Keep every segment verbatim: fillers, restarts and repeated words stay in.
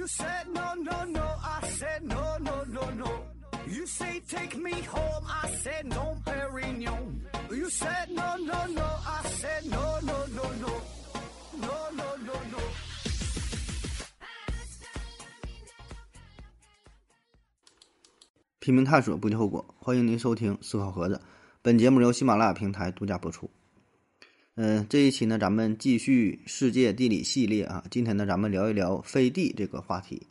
You said no no no, I said no no no no. You say take me home, I said no, Perignon. You said no no no, I said no no no no no no no no. 拼命探索，不计后果。欢迎您收听思考盒子，本节目由喜马拉雅平台独家播出。嗯，这一期呢，咱们继续世界地理系列啊。今天呢，咱们聊一聊飞地这个话题。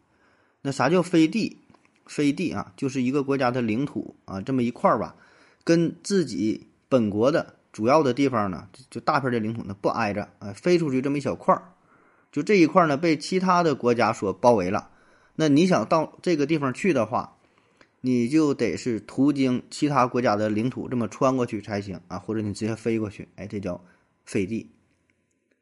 那啥叫飞地？飞地啊，就是一个国家的领土啊，这么一块儿吧，跟自己本国的主要的地方呢，就大片的领土呢不挨着啊，飞出去这么一小块儿，就这一块呢被其他的国家所包围了。那你想到这个地方去的话，你就得是途经其他国家的领土这么穿过去才行啊，或者你直接飞过去，哎，这叫飞地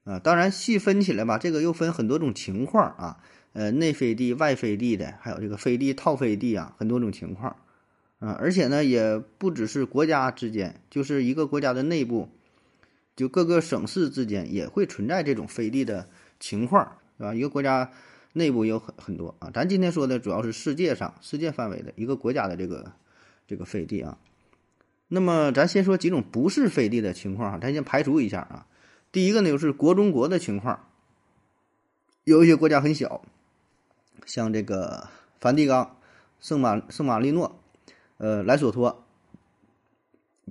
啊。当然细分起来吧，这个又分很多种情况啊，呃内飞地、外飞地的，还有这个飞地套飞地啊，很多种情况啊。而且呢也不只是国家之间，就是一个国家的内部，就各个省市之间也会存在这种飞地的情况，是吧？一个国家内部有很很多啊，咱今天说的主要是世界上世界范围的一个国家的这个这个飞地啊。那么咱先说几种不是飞地的情况啊，咱先排除一下啊。第一个呢就是国中国的情况，有一些国家很小，像这个梵蒂冈、圣马圣马力诺、呃莱索托，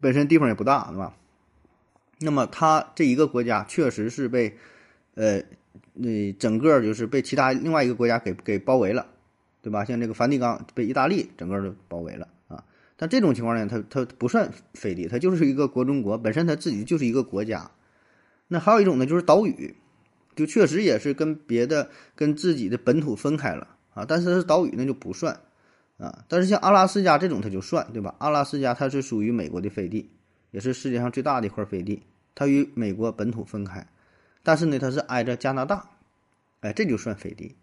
本身地方也不大，对吧？那么它这一个国家确实是被呃呃整个就是被其他另外一个国家给给包围了，对吧？像这个梵蒂冈被意大利整个都包围了。但这种情况呢，它它不算飞地，它就是一个国中国，本身它自己就是一个国家。那还有一种呢，就是岛屿，就确实也是跟别的跟自己的本土分开了啊，但是它是岛屿那就不算啊。但是像阿拉斯加这种它就算，对吧？阿拉斯加它是属于美国的飞地，也是世界上最大的一块飞地，它与美国本土分开，但是呢它是挨着加拿大，哎，这就算飞地。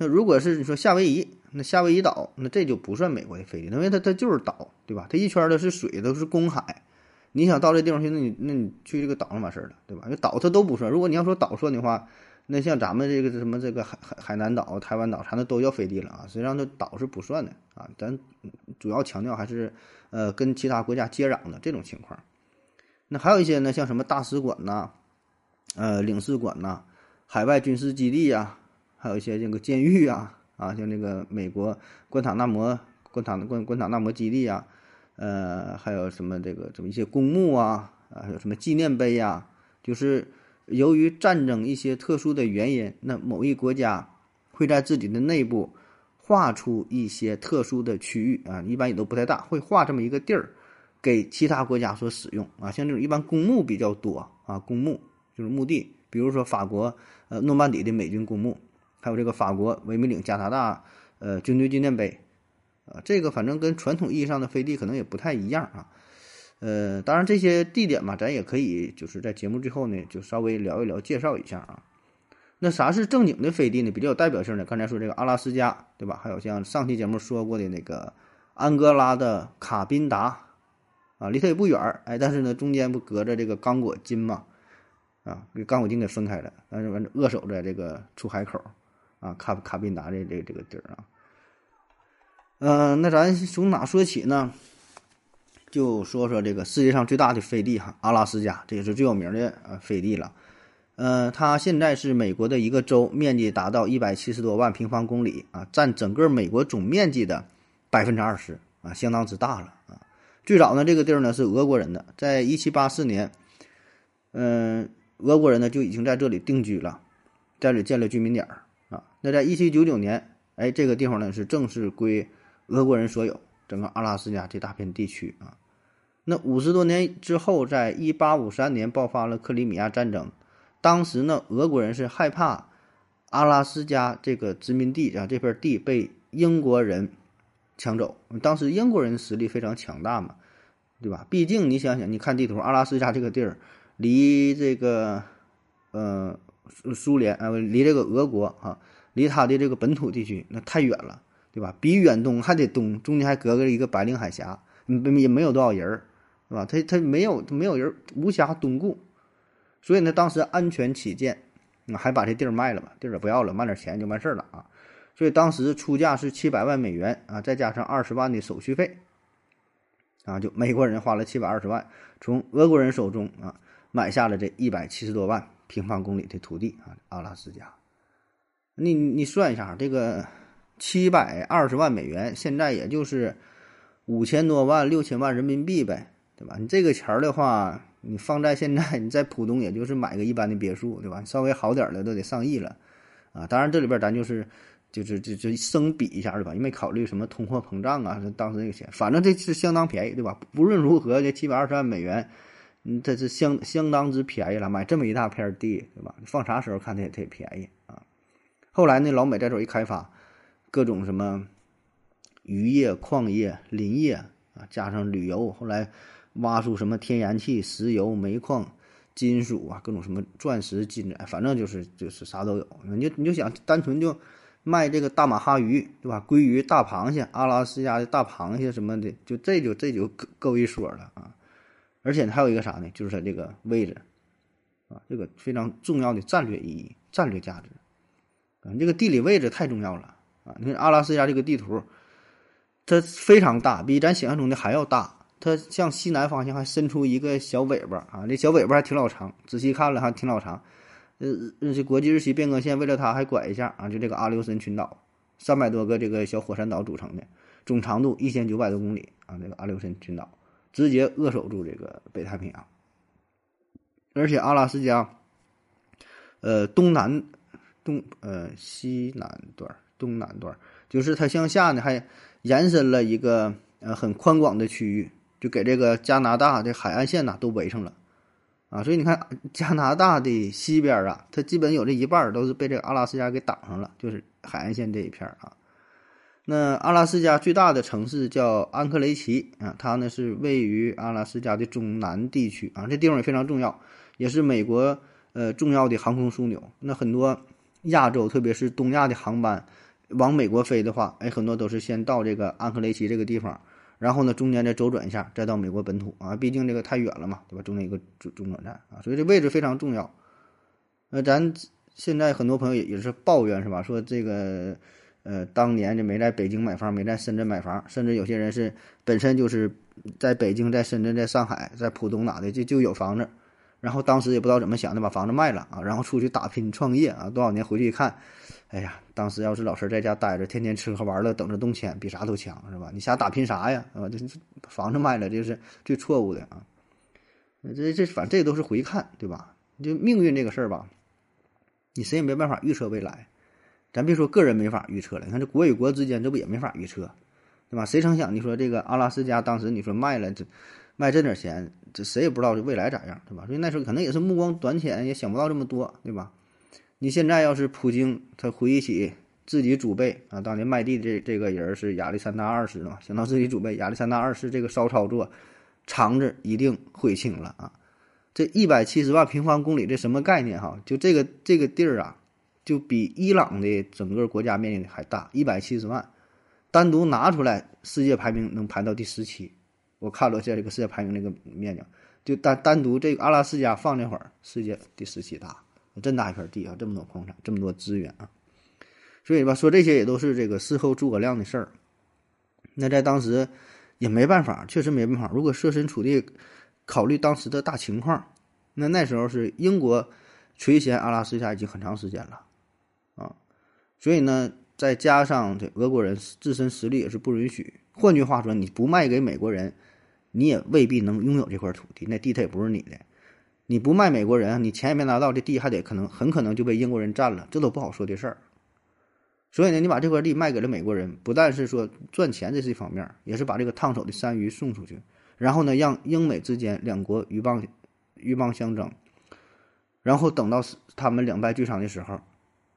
那如果是你说夏威夷，那夏威夷岛，那这就不算美国的飞地，因为它它就是岛，对吧？它一圈的是水，都是公海，你想到这地方去，那你那你去这个岛上完事了，对吧？这岛它都不算。如果你要说岛算的话，那像咱们这个什么这个海海海南岛、台湾岛啥的都叫飞地了啊。实际上，这岛是不算的啊。咱主要强调还是呃跟其他国家接壤的这种情况。那还有一些呢，像什么大使馆呐、啊、呃领事馆呐、啊、海外军事基地啊。还有一些这个监狱啊啊，像这个美国关塔那摩关塔关关塔那摩基地啊，呃，还有什么这个什么一些公墓啊啊，还有什么纪念碑啊，就是由于战争一些特殊的原因，那某一国家会在自己的内部划出一些特殊的区域啊，一般也都不太大，会划这么一个地儿给其他国家所使用啊。像这种一般公墓比较多啊，公墓就是墓地，比如说法国呃诺曼底的美军公墓。还有这个法国维梅岭加拿大呃军队纪念碑啊，这个反正跟传统意义上的飞地可能也不太一样啊。呃，当然这些地点嘛，咱也可以就是在节目最后呢，就稍微聊一聊，介绍一下啊。那啥是正经的飞地呢？比较有代表性的，刚才说这个阿拉斯加，对吧？还有像上期节目说过的那个安哥拉的卡宾达啊，离它也不远，哎，但是呢中间不隔着这个刚果金嘛啊，给刚果金给分开了，但是完了扼守在这个出海口。啊，卡卡宾达这这个、这个地儿啊，嗯、呃，那咱从哪说起呢？就说说这个世界上最大的飞地哈，阿拉斯加，这也是最有名的呃飞地了。呃，它现在是美国的一个州，面积达到一百七十多万平方公里啊，占整个美国总面积的百分之二十啊，相当之大了啊。最早呢，这个地儿呢是俄国人的，在一七八四年，嗯、呃，俄国人呢就已经在这里定居了，在这里建了居民点儿。啊，那在一七九九年，哎，这个地方呢是正式归俄国人所有，整个阿拉斯加这大片地区啊。那五十多年之后，在一八五三年爆发了克里米亚战争，当时呢，俄国人是害怕阿拉斯加这个殖民地啊这片地被英国人抢走，当时英国人实力非常强大嘛，对吧？毕竟你想想，你看地图，阿拉斯加这个地儿离这个呃。苏联啊，离这个俄国啊，离它的这个本土地区那太远了，对吧？比远东还得东，中间还隔着一个白令海峡，也没有多少人，对吧？它它没有它没有人，无暇东顾，所以呢，当时安全起见，还把这地儿卖了吧，地儿也不要了，卖点钱就完事儿了啊。所以当时出价是七百万美元啊，再加上二十万的手续费啊，就美国人花了七百二十万，从俄国人手中啊买下了这一百七十多万平方公里的土地啊，阿拉斯加。你你算一下，这个七百二十万美元，现在也就是五千多万、六千万人民币呗，对吧？你这个钱儿的话，你放在现在，你在浦东也就是买个一般的别墅，对吧？稍微好点的都得上亿了啊！当然，这里边咱就是。就是就就生比一下对吧？因为考虑什么通货膨胀啊，当时那个钱，反正这是相当便宜对吧？无论如何，这七百二十万美元，嗯，这是相相当之便宜了，买这么一大片地对吧？放啥时候看它也它也便宜啊！后来呢，老美在这一开发，各种什么渔业、矿业、林业啊，加上旅游，后来挖出什么天然气、石油、煤矿。金属啊，各种什么钻石、金子，反正就是就是啥都有。你就你就想单纯就卖这个大马哈鱼，对吧？鲑鱼、大螃蟹、阿拉斯加的大螃蟹什么的，就这就这就够一说了啊！而且还有一个啥呢？就是它这个位置啊，这个非常重要的战略意义、战略价值啊！这个地理位置太重要了啊！你看阿拉斯加这个地图，它非常大，比咱想象中的还要大。它向西南方向还伸出一个小尾巴啊，这小尾巴还挺老长，仔细看了还挺老长。呃，这国际日期变更线为了它还拐一下啊，就这个阿留申群岛，三百多个这个小火山岛组成的，总长度一千九百多公里啊，这个阿留申群岛直接扼守住这个北太平洋。而且阿拉斯加，呃，东南东呃西南段东南段，就是它向下呢还延伸了一个呃很宽广的区域。就给这个加拿大的海岸线呐、啊、都围上了，啊，所以你看加拿大的西边啊，它基本有这一半都是被这个阿拉斯加给挡上了，就是海岸线这一片啊。那阿拉斯加最大的城市叫安克雷奇啊，它呢是位于阿拉斯加的中南地区啊，这地方也非常重要，也是美国呃重要的航空枢纽。那很多亚洲特别是东亚的航班往美国飞的话，哎，很多都是先到这个安克雷奇这个地方。然后呢，中间再周转一下，再到美国本土啊，毕竟这个太远了嘛，对吧？中间一个中中转站啊，所以这位置非常重要。那、呃、咱现在很多朋友也也是抱怨是吧？说这个呃，当年这没在北京买房，没在深圳买房，甚至有些人是本身就是在北京、在深圳、在上海、在浦东哪的就就有房子，然后当时也不知道怎么想的，把房子卖了啊，然后出去打拼创业啊，多少年回去一看。哎呀，当时要是老实在家待着，天天吃喝玩乐，等着动钱，比啥都强，是吧？你瞎打拼啥呀？啊，这房子卖了，这是最错误的啊！这这反正这都是回看，对吧？就命运这个事儿吧，你谁也没办法预测未来，咱别说个人没法预测了，你看这国与国之间，这不也没法预测，对吧？谁成想你说这个阿拉斯加当时你说卖了，这卖这点钱，这谁也不知道这未来咋样，对吧？所以那时候可能也是目光短浅，也想不到这么多，对吧？你现在要是普京，他回忆起自己祖辈啊，当年卖地这这个人是亚历山大二世嘛，想到自己祖辈亚历山大二世这个骚操作，肠子一定悔青了啊！这一百七十万平方公里这什么概念哈？就这个这个地儿啊，就比伊朗的整个国家面积还大，一百七十万，单独拿出来世界排名能排到第十七。我看了一下这个世界排名这个面积，就单单独这个阿拉斯加放这会儿，世界第十七大。这么大一片地啊，这么多矿产，这么多资源啊，所以吧，说这些也都是这个事后诸葛亮的事儿。那在当时也没办法，确实没办法。如果设身处地考虑当时的大情况，那那时候是英国垂涎阿拉斯加已经很长时间了啊，所以呢，再加上这俄国人自身实力也是不允许。换句话说，你不卖给美国人，你也未必能拥有这块土地，那地它也不是你的。你不卖美国人，你钱也没拿到，这地还得可能很可能就被英国人占了，这都不好说的事儿。所以呢，你把这块地卖给了美国人，不但是说赚钱这是一方面，也是把这个烫手的山芋送出去，然后呢，让英美之间两国鹬蚌鹬蚌相争，然后等到他们两败俱伤的时候，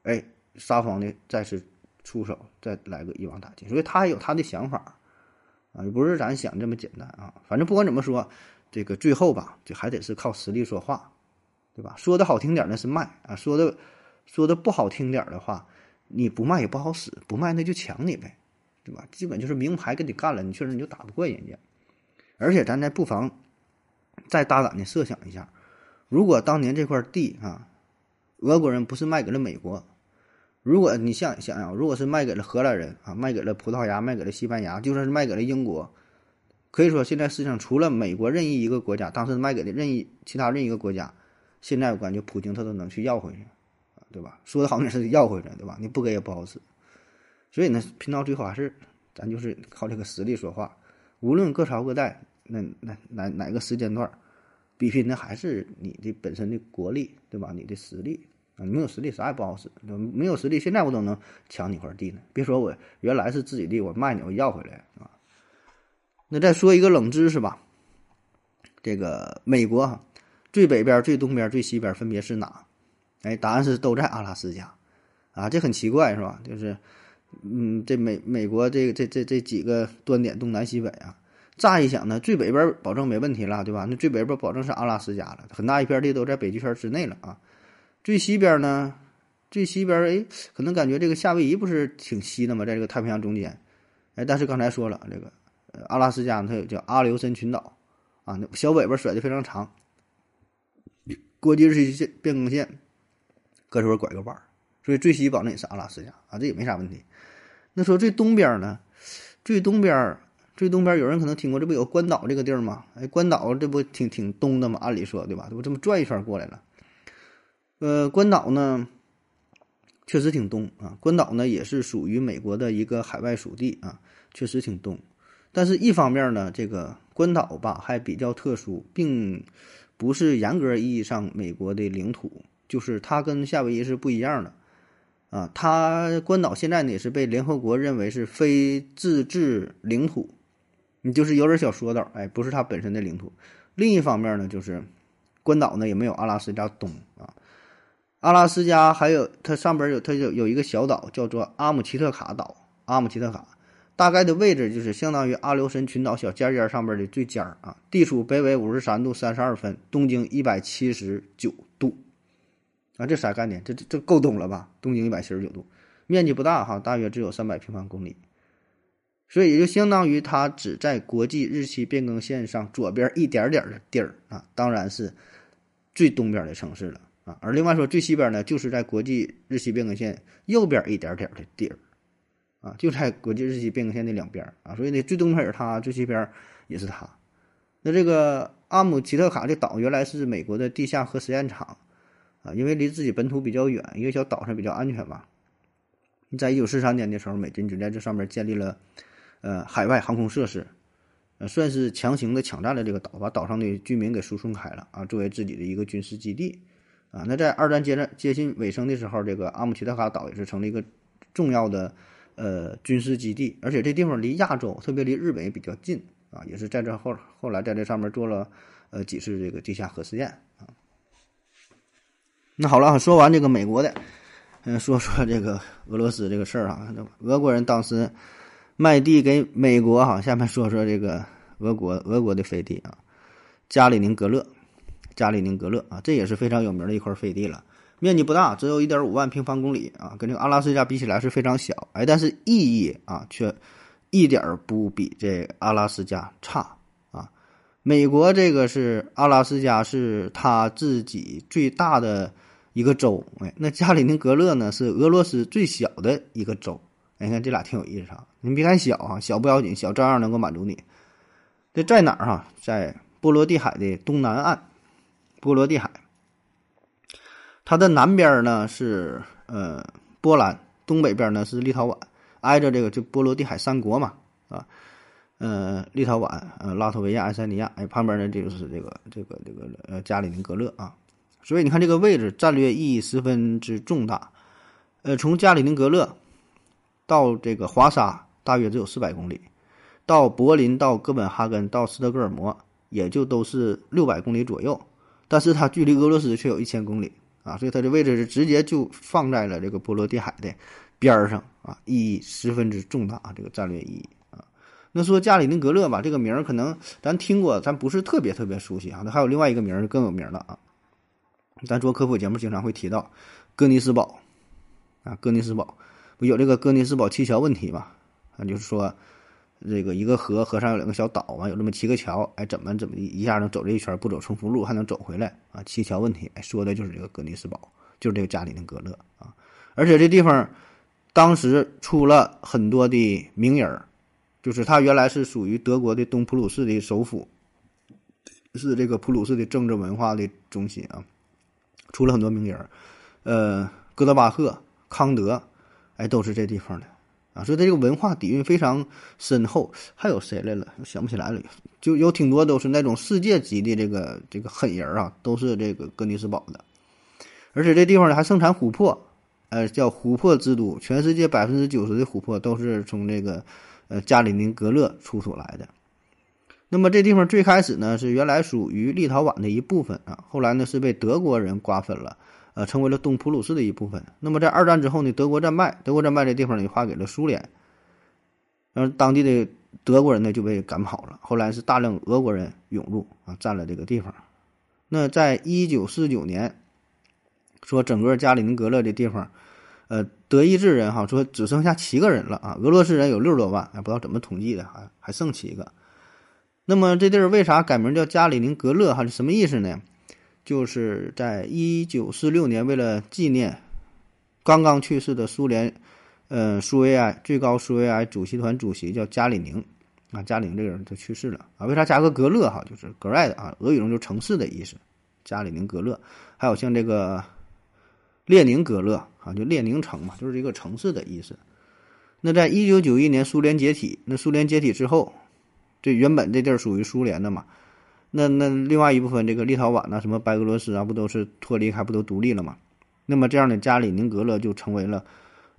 哎，沙皇呢再次出手，再来个一网打尽。所以他还有他的想法啊，也不是咱想这么简单啊。反正不管怎么说。这个最后吧，这还得是靠实力说话，对吧？说的好听点那是卖啊，说的说的不好听点的话，你不卖也不好使，不卖那就抢你呗，对吧？基本就是明牌跟你干了，你确实你就打不过人家。而且咱再不妨再大胆的设想一下，如果当年这块地啊，俄国人不是卖给了美国，如果你想想啊，如果是卖给了荷兰人啊，卖给了葡萄牙，卖给了西班牙，就算是卖给了英国，可以说现在世界上除了美国任意一个国家，当时卖给的任意其他任意一个国家，现在我感觉普京他都能去要回去，对吧？说的好点是要回去，对吧？你不给也不好使。所以呢，拼到最后还是咱就是靠这个实力说话。无论各朝各代，那那哪哪个时间段，比拼的还是你的本身的国力，对吧？你的实力。啊，没有实力啥也不好使，没有实力，现在我都能抢你块地呢。别说我原来是自己地，我卖你，我要回来啊。那再说一个冷知识吧，这个美国哈，最北边、最东边、最西边分别是哪？哎，答案是都在阿拉斯加，啊，这很奇怪是吧？就是，嗯，这美美国这这这这几个端点东南西北啊，乍一想呢，最北边保证没问题了，对吧？那最北边保证是阿拉斯加了，很大一片地都在北极圈之内了啊。最西边呢，最西边哎，可能感觉这个夏威夷不是挺西的吗？在这个太平洋中间，哎，但是刚才说了，这个、呃、阿拉斯加它有叫阿留申群岛啊，那小尾巴甩的非常长，国际日期变更线，搁这会儿拐个弯，所以最西保证也是阿拉斯加啊，这也没啥问题。那说最东边呢，最东边最东边有人可能听过，这不有关岛这个地儿吗？哎，关岛这不挺挺东的吗？按理说对吧？这不这么转一圈过来了。呃，关岛呢，确实挺东啊。关岛呢也是属于美国的一个海外属地啊，确实挺东。但是，一方面呢，这个关岛吧还比较特殊，并不是严格意义上美国的领土，就是它跟夏威夷是不一样的啊。它关岛现在呢也是被联合国认为是非自治领土，你就是有点小说道，哎，不是它本身的领土。另一方面呢，就是关岛呢也没有阿拉斯加东啊。阿拉斯加还有它上边有它有有一个小岛叫做阿姆奇特卡岛，阿姆奇特卡大概的位置就是相当于阿留申群岛小尖尖上边的最尖啊，地处北纬五十三度三十二分，东经一百七十九度啊，这啥概念？这这够懂了吧？东经一百七十九度，面积不大哈，大约只有三百平方公里，所以也就相当于它只在国际日期变更线上左边一点点的地儿啊，当然是最东边的城市了。啊，而另外说最西边呢，就是在国际日期变更线右边一点点的地儿，啊，就在国际日期变更线的两边啊，所以呢，最东边也是它，最西边也是它。那这个阿姆奇特卡这岛原来是美国的地下核实验场，啊，因为离自己本土比较远，一个小岛上比较安全嘛。在一九四三年的时候，美军就在这上面建立了呃海外航空设施，呃，算是强行的抢占了这个岛，把岛上的居民给输送开了啊，作为自己的一个军事基地。啊，那在二战接战接近尾声的时候，这个阿姆奇特卡岛也是成了一个重要的呃军事基地，而且这地方离亚洲，特别离日本也比较近啊，也是在这后后来在这上面做了呃几次这个地下核试验啊。那好了，说完这个美国的，嗯、呃，说说这个俄罗斯这个事儿啊，俄国人当时卖地给美国哈、啊，下面说说这个俄国俄国的飞地啊，加里宁格勒。加里宁格勒啊，这也是非常有名的一块废地了，面积不大，只有 一点五万平方公里啊，跟这个阿拉斯加比起来是非常小，哎，但是意义啊却一点不比这阿拉斯加差啊。美国这个是阿拉斯加是他自己最大的一个州，哎，那加里宁格勒呢是俄罗斯最小的一个州，哎，你看这俩挺有意思啊，你别看小啊，小不要紧，小照样能够满足你。这在哪儿啊？在波罗的海的东南岸。波罗的海，它的南边呢是呃波兰，东北边呢是立陶宛，挨着这个就波罗的海三国嘛啊，呃立陶宛、呃拉脱维亚、爱沙尼亚，哎，旁边呢就是这个这个这个呃加里宁格勒啊，所以你看这个位置战略意义十分之重大，呃，从加里宁格勒到这个华沙大约只有四百公里，到柏林、到哥本哈根、到斯德哥尔摩也就都是六百公里左右。但是它距离俄罗斯却有一千公里啊，所以它的位置是直接就放在了这个波罗的海的边上啊，意义十分之重大啊，这个战略意义啊。那说加里宁格勒吧，这个名儿可能咱听过，咱不是特别特别熟悉啊。它还有另外一个名儿更有名了啊，咱做科普节目经常会提到哥尼斯堡啊，哥尼斯堡不有这个哥尼斯堡七桥问题嘛？啊，就是说这个一个河，河上有两个小岛啊，有这么七个桥，哎，怎么怎么一下能走这一圈，不走重复路还能走回来啊？七桥问题，哎，说的就是这个哥尼斯堡，就是这个加里宁格勒啊。而且这地方当时出了很多的名人，就是他原来是属于德国的东普鲁士的首府，是这个普鲁士的政治文化的中心啊，出了很多名人，呃，哥德巴赫、康德，哎，都是这地方的啊，所以这个文化底蕴非常深厚。还有谁来了？想不起来了，就有挺多都是那种世界级的这个这个狠人啊，都是这个哥尼斯堡的。而且这地方呢还盛产琥珀，呃，叫琥珀之都，全世界百分之九十的琥珀都是从这个呃加里宁格勒出土来的。那么这地方最开始呢是原来属于立陶宛的一部分啊，后来呢是被德国人瓜分了。呃，成为了东普鲁士的一部分。那么在二战之后呢，德国战败，德国战败这地方呢划给了苏联，然后当地的德国人呢就被赶跑了。后来是大量俄国人涌入啊，占了这个地方。那在一九四九年，说整个加里宁格勒这地方，呃，德意志人哈、啊、说只剩下七个人了啊，俄罗斯人有六十多万，也不知道怎么统计的，还还剩七个。那么这地儿为啥改名叫加里宁格勒？还是什么意思呢？就是在一九四六年，为了纪念刚刚去世的苏联呃苏维埃最高苏维埃主席团主席叫加里宁啊，加里宁这个人就去世了啊。为啥加个格勒哈、啊、就是格莱的啊，俄语中就城市的意思，加里宁格勒。还有像这个列宁格勒啊，就列宁城嘛，就是一个城市的意思。那在一九九一年苏联解体，那苏联解体之后，这原本这地儿属于苏联的嘛，那那另外一部分这个立陶宛啊，什么白俄罗斯啊，不都是脱离开，不都独立了吗？那么这样的加里宁格勒就成为了，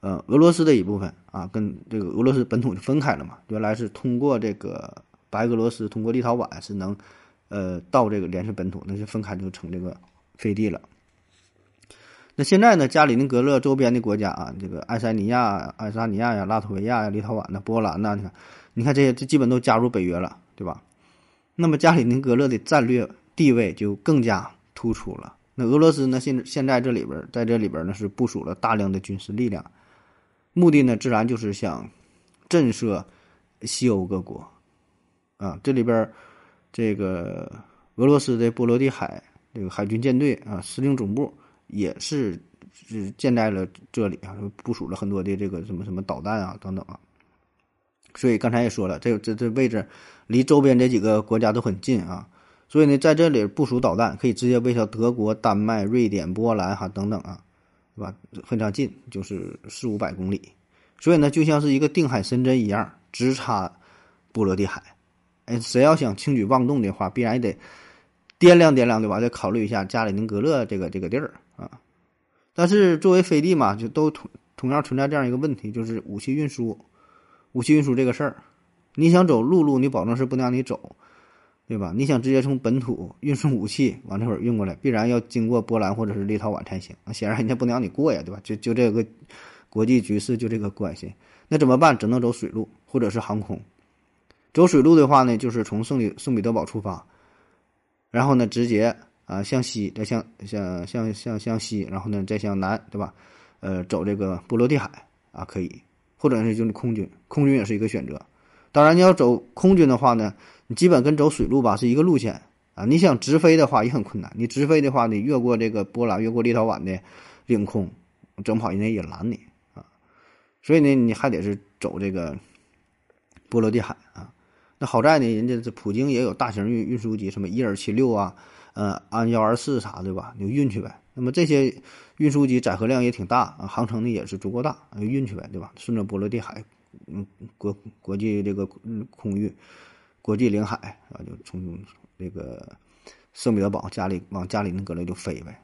呃，俄罗斯的一部分啊，跟这个俄罗斯本土就分开了嘛。原来是通过这个白俄罗斯，通过立陶宛是能，呃，到这个联系本土，那就分开就成这个飞地了。那现在呢，加里宁格勒周边的国家啊，这个爱沙尼亚、爱沙尼亚呀、拉脱维亚呀、立陶宛呐、波兰呐，你看，你看这些，这基本都加入北约了，对吧？那么加里宁格勒的战略地位就更加突出了。那俄罗斯呢，现现在这里边在这里边呢是部署了大量的军事力量，目的呢自然就是想震慑西欧各国啊。这里边这个俄罗斯的波罗的海这个海军舰队啊，司令总部也是是建在了这里啊，部署了很多的这个什么什么导弹啊等等啊。所以刚才也说了，这这这位置离周边这几个国家都很近啊，所以呢，在这里部署导弹可以直接威胁德国、丹麦、瑞典、波兰哈等等啊，是吧？非常近，就是四五百公里。所以呢，就像是一个定海神针一样，直插波罗的海。哎，谁要想轻举妄动的话，必然得掂量掂量，对吧？再考虑一下加里宁格勒这个这个地儿啊。但是作为飞地嘛，就都同同样存在这样一个问题，就是武器运输。武器运输这个事儿，你想走陆路，你保证是不能让你走，对吧？你想直接从本土运送武器往这会儿运过来，必然要经过波兰或者是立陶宛才行。显然人家不能让你过呀，对吧？就就这个国际局势就这个关系，那怎么办？只能走水路或者是航空。走水路的话呢，就是从圣彼圣彼得堡出发，然后呢直接啊向西，再向向向向向西，然后呢再向南，对吧？呃，走这个波罗的海啊，可以。或者是就是空军，空军也是一个选择。当然，你要走空军的话呢，你基本跟走水路吧是一个路线啊。你想直飞的话也很困难，你直飞的话，你越过这个波兰、越过立陶宛的领空，整不好人家也拦你啊。所以呢，你还得是走这个波罗的海啊。那好在呢，人家这普京也有大型运运输机，什么伊尔七六啊，呃，安幺二四啥，对吧？你就运去呗。那么这些运输机载荷量也挺大啊，航程呢也是足够大，运去呗，对吧？顺着波罗的海，嗯，国国际这个空域，国际领海啊，就从这个圣彼得堡家里往家里那格勒就飞呗，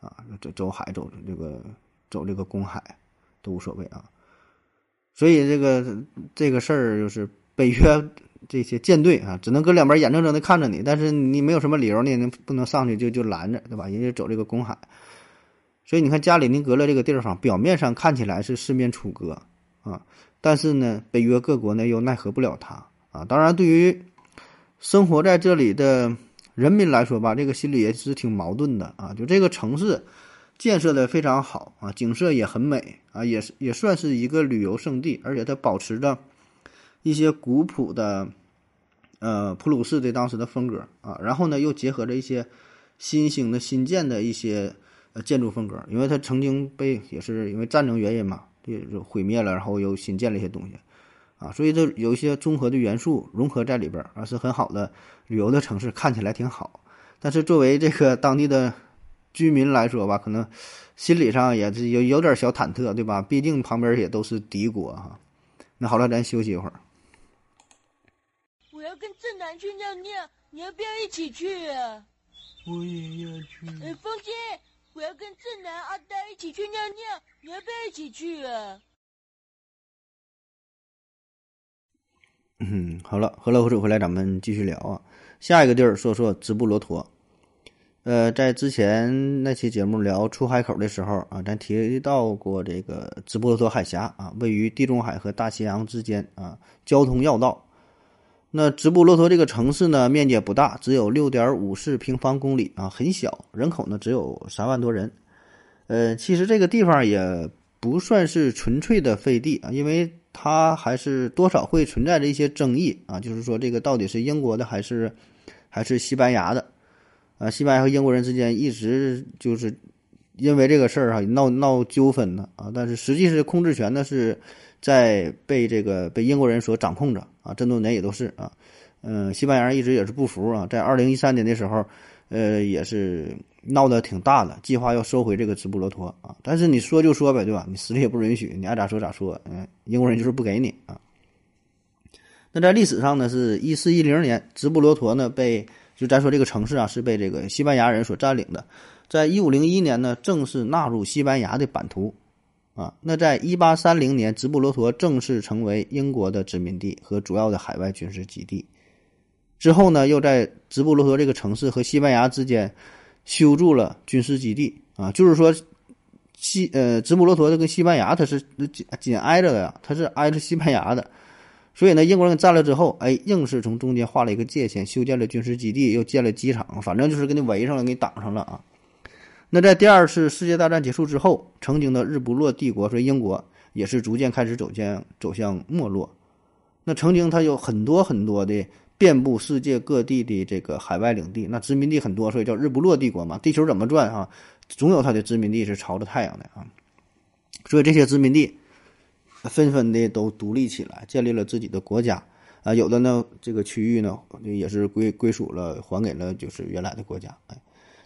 啊，走走海走这个走这个公海都无所谓啊。所以这个这个事儿就是北约这些舰队啊，只能搁两边眼睁睁的看着你，但是你没有什么理由呢，你不能上去就就拦着，对吧？人家走这个公海，所以你看加里宁格勒这个地方，表面上看起来是四面楚歌啊，但是呢，北约各国呢又奈何不了它啊。当然，对于生活在这里的人民来说吧，这个心里也是挺矛盾的啊。就这个城市建设的非常好啊，景色也很美啊，也也算是一个旅游胜地，而且它保持着一些古朴的，呃，普鲁士的当时的风格啊，然后呢，又结合着一些新兴的新建的一些呃建筑风格，因为它曾经被也是因为战争原因嘛，就是毁灭了，然后又新建了一些东西啊，所以这有一些综合的元素融合在里边啊，是很好的旅游的城市，看起来挺好。但是作为这个当地的居民来说吧，可能心理上也是有有点小忐忑，对吧？毕竟旁边也都是敌国哈。那好了，咱休息一会儿。我要跟正南去尿尿，你要不要一起去啊？我也要去。哎，风姐，我要跟正南、阿呆一起去尿尿，你要不要一起去啊？嗯，好了，喝了口水回来，咱们继续聊啊。下一个地儿说说直布罗陀。呃，在之前那期节目聊出海口的时候啊，咱提到过这个直布罗陀海峡啊，位于地中海和大西洋之间啊，交通要道。那直布罗陀这个城市呢，面积不大，只有 六点五四 平方公里啊，很小，人口呢只有三万多人。呃，其实这个地方也不算是纯粹的废地啊，因为它还是多少会存在着一些争议啊，就是说这个到底是英国的还是还是西班牙的。啊，西班牙和英国人之间一直就是因为这个事儿啊闹闹纠纷呢啊，但是实际是控制权呢是在被这个被英国人所掌控着啊，这么多年也都是啊，嗯，西班牙人一直也是不服啊，在二零一三年的时候，呃，也是闹得挺大的，计划要收回这个直布罗陀啊，但是你说就说呗，对吧？你实力也不允许，你爱咋说咋说，嗯，英国人就是不给你啊。那在历史上呢，是一四一零年，直布罗陀呢被。就咱说这个城市啊，是被这个西班牙人所占领的，在一五零一年呢，正式纳入西班牙的版图，啊，那在一八三零年，直布罗陀正式成为英国的殖民地和主要的海外军事基地。之后呢，又在直布罗陀这个城市和西班牙之间修筑了军事基地，啊，就是说西呃直布罗陀跟西班牙它是紧紧挨着的呀，它是挨着西班牙的。所以呢，英国人占了之后，哎，硬是从中间画了一个界限，修建了军事基地，又建了机场，反正就是给你围上了，给你挡上了啊。那在第二次世界大战结束之后，曾经的日不落帝国，所以英国也是逐渐开始走向走向没落。那曾经它有很多很多的遍布世界各地的这个海外领地，那殖民地很多，所以叫日不落帝国嘛。地球怎么转啊，总有它的殖民地是朝着太阳的啊。所以这些殖民地。纷纷的都独立起来，建立了自己的国家啊，有的呢这个区域呢也是归归属了，还给了就是原来的国家，哎，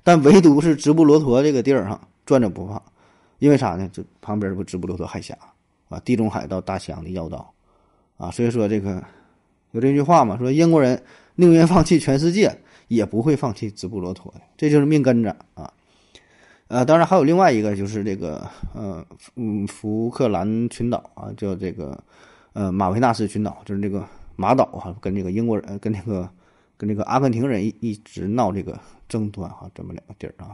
但唯独是直布罗陀这个地儿哈、啊，转着不放，因为啥呢？这旁边是不直布罗陀海峡啊，地中海到大西洋的要道啊，所以说这个有这句话嘛，说英国人宁愿放弃全世界，也不会放弃直布罗陀的，这就是命根子啊。呃，当然还有另外一个就是这个呃，嗯，福克兰群岛啊，叫这个呃马维纳斯群岛，就是这个马岛啊，跟这个英国人、跟这个跟这个阿根廷人一一直闹这个争端哈、啊，这么两个地儿啊，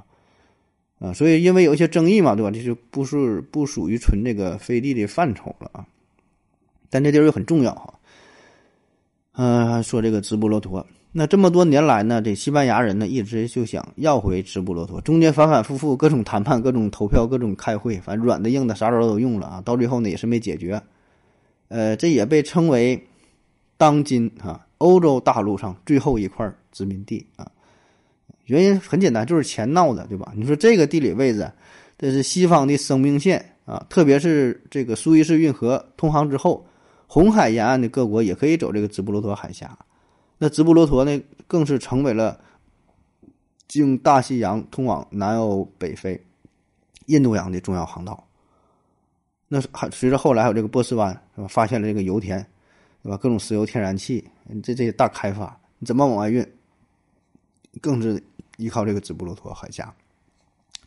啊、呃，所以因为有一些争议嘛，对吧？这就不是不属于纯这个飞地的范畴了啊，但这地儿又很重要哈、啊。呃，说这个直布罗陀。那这么多年来呢，这西班牙人呢一直就想要回直布罗陀，中间反反复复各种谈判、各种投票、各种开会，反正软的硬的啥招都用了啊，到最后呢也是没解决。呃，这也被称为当今啊欧洲大陆上最后一块殖民地啊。原因很简单，就是钱闹的，对吧？你说这个地理位置，这是西方的生命线啊，特别是这个苏伊士运河通航之后，红海沿岸的各国也可以走这个直布罗陀海峡。那直布罗陀呢，更是成为了经大西洋通往南欧、北非、印度洋的重要航道。那随着后来还有这个波斯湾是吧，发现了这个油田，对吧？各种石油、天然气，这这些大开发，你怎么往外运？更是依靠这个直布罗陀海峡，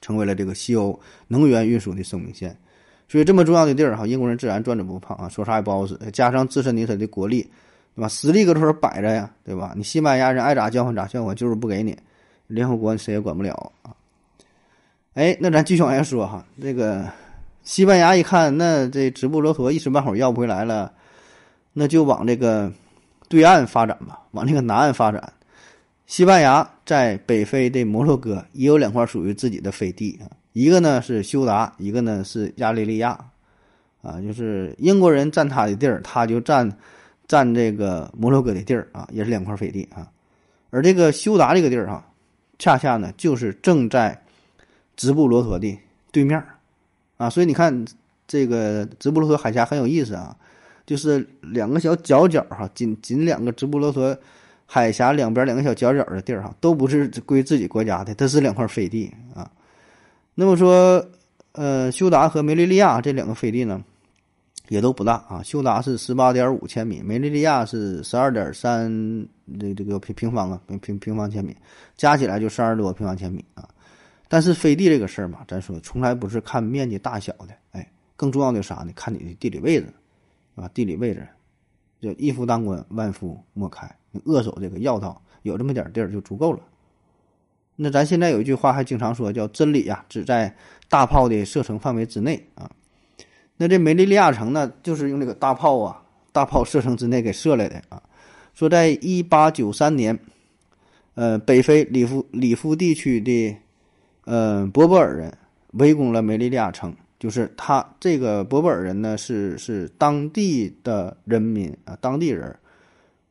成为了这个西欧能源运输的生命线。所以这么重要的地儿哈，英国人自然赚着不胖啊，说啥也不好使，加上自身的他的国力。对吧？实力搁这儿摆着呀，对吧？你西班牙人爱咋叫唤咋叫唤，就是不给你。联合国谁也管不了啊。哎，那咱继续往下说哈。这个西班牙一看，那这直布罗陀一时半会儿要不回来了，那就往这个对岸发展吧，往这个南岸发展。西班牙在北非的摩洛哥也有两块属于自己的飞地啊，一个呢是休达，一个呢是亚利利亚啊，就是英国人占他的地儿，他就占。占这个摩洛哥的地儿啊，也是两块飞地啊，而这个休达这个地儿啊，恰恰呢就是正在直布罗陀的对面啊，所以你看这个直布罗陀海峡很有意思啊，就是两个小角角哈、啊，仅仅两个直布罗陀海峡两边两个小角角的地儿哈、啊，都不是归自己国家的，它是两块飞地啊。那么说，呃，休达和梅利利亚这两个飞地呢，也都不大啊。休达是 十八点五 千米，梅利利亚是 十二点三 这这个平方啊，平平方千米，加起来就三十多平方千米啊。但是飞地这个事儿嘛，咱说从来不是看面积大小的，哎，更重要的是啥呢？看你的地理位置啊，地理位置就一夫当关，万夫莫开。你扼守这个要道，有这么点地儿就足够了。那咱现在有一句话还经常说，叫真理啊，只在大炮的射程范围之内啊。那这梅利利亚城呢，就是用这个大炮啊，大炮射程之内给射来的啊。说在一八九三年，呃，北非里夫里夫地区的呃柏柏尔人围攻了梅利利亚城，就是他这个柏柏尔人呢是是当地的人民啊，当地人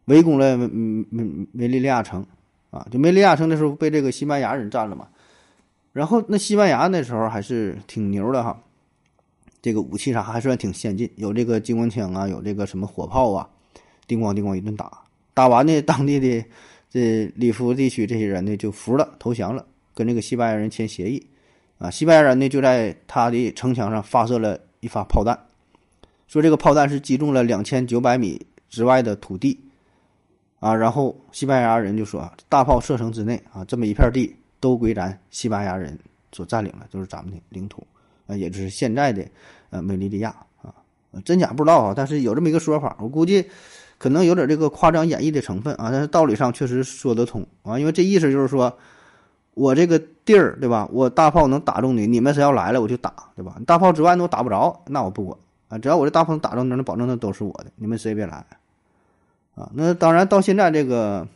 围攻了梅梅梅利利亚城啊，就梅利利亚城那时候被这个西班牙人占了嘛。然后那西班牙那时候还是挺牛的哈。这个武器啥还算挺先进，有这个机关枪啊，有这个什么火炮啊，叮咣叮咣一顿打，打完呢，当地的这里夫地区这些人呢就服了，投降了，跟这个西班牙人签协议啊。西班牙人呢就在他的城墙上发射了一发炮弹，说这个炮弹是击中了两千九百米之外的土地啊，然后西班牙人就说大炮射程之内啊，这么一片地都归咱西班牙人所占领了，就是咱们的领土啊，也就是现在的呃梅利利亚啊，真假不知道啊，但是有这么一个说法，我估计可能有点这个夸张演绎的成分啊，但是道理上确实说得通啊，因为这意思就是说，我这个地儿对吧，我大炮能打中你，你们谁要来了我就打，对吧？大炮之外都打不着，那我不管啊，只要我这大炮打中那，保证那都是我的，你们谁别来啊。那当然到现在这个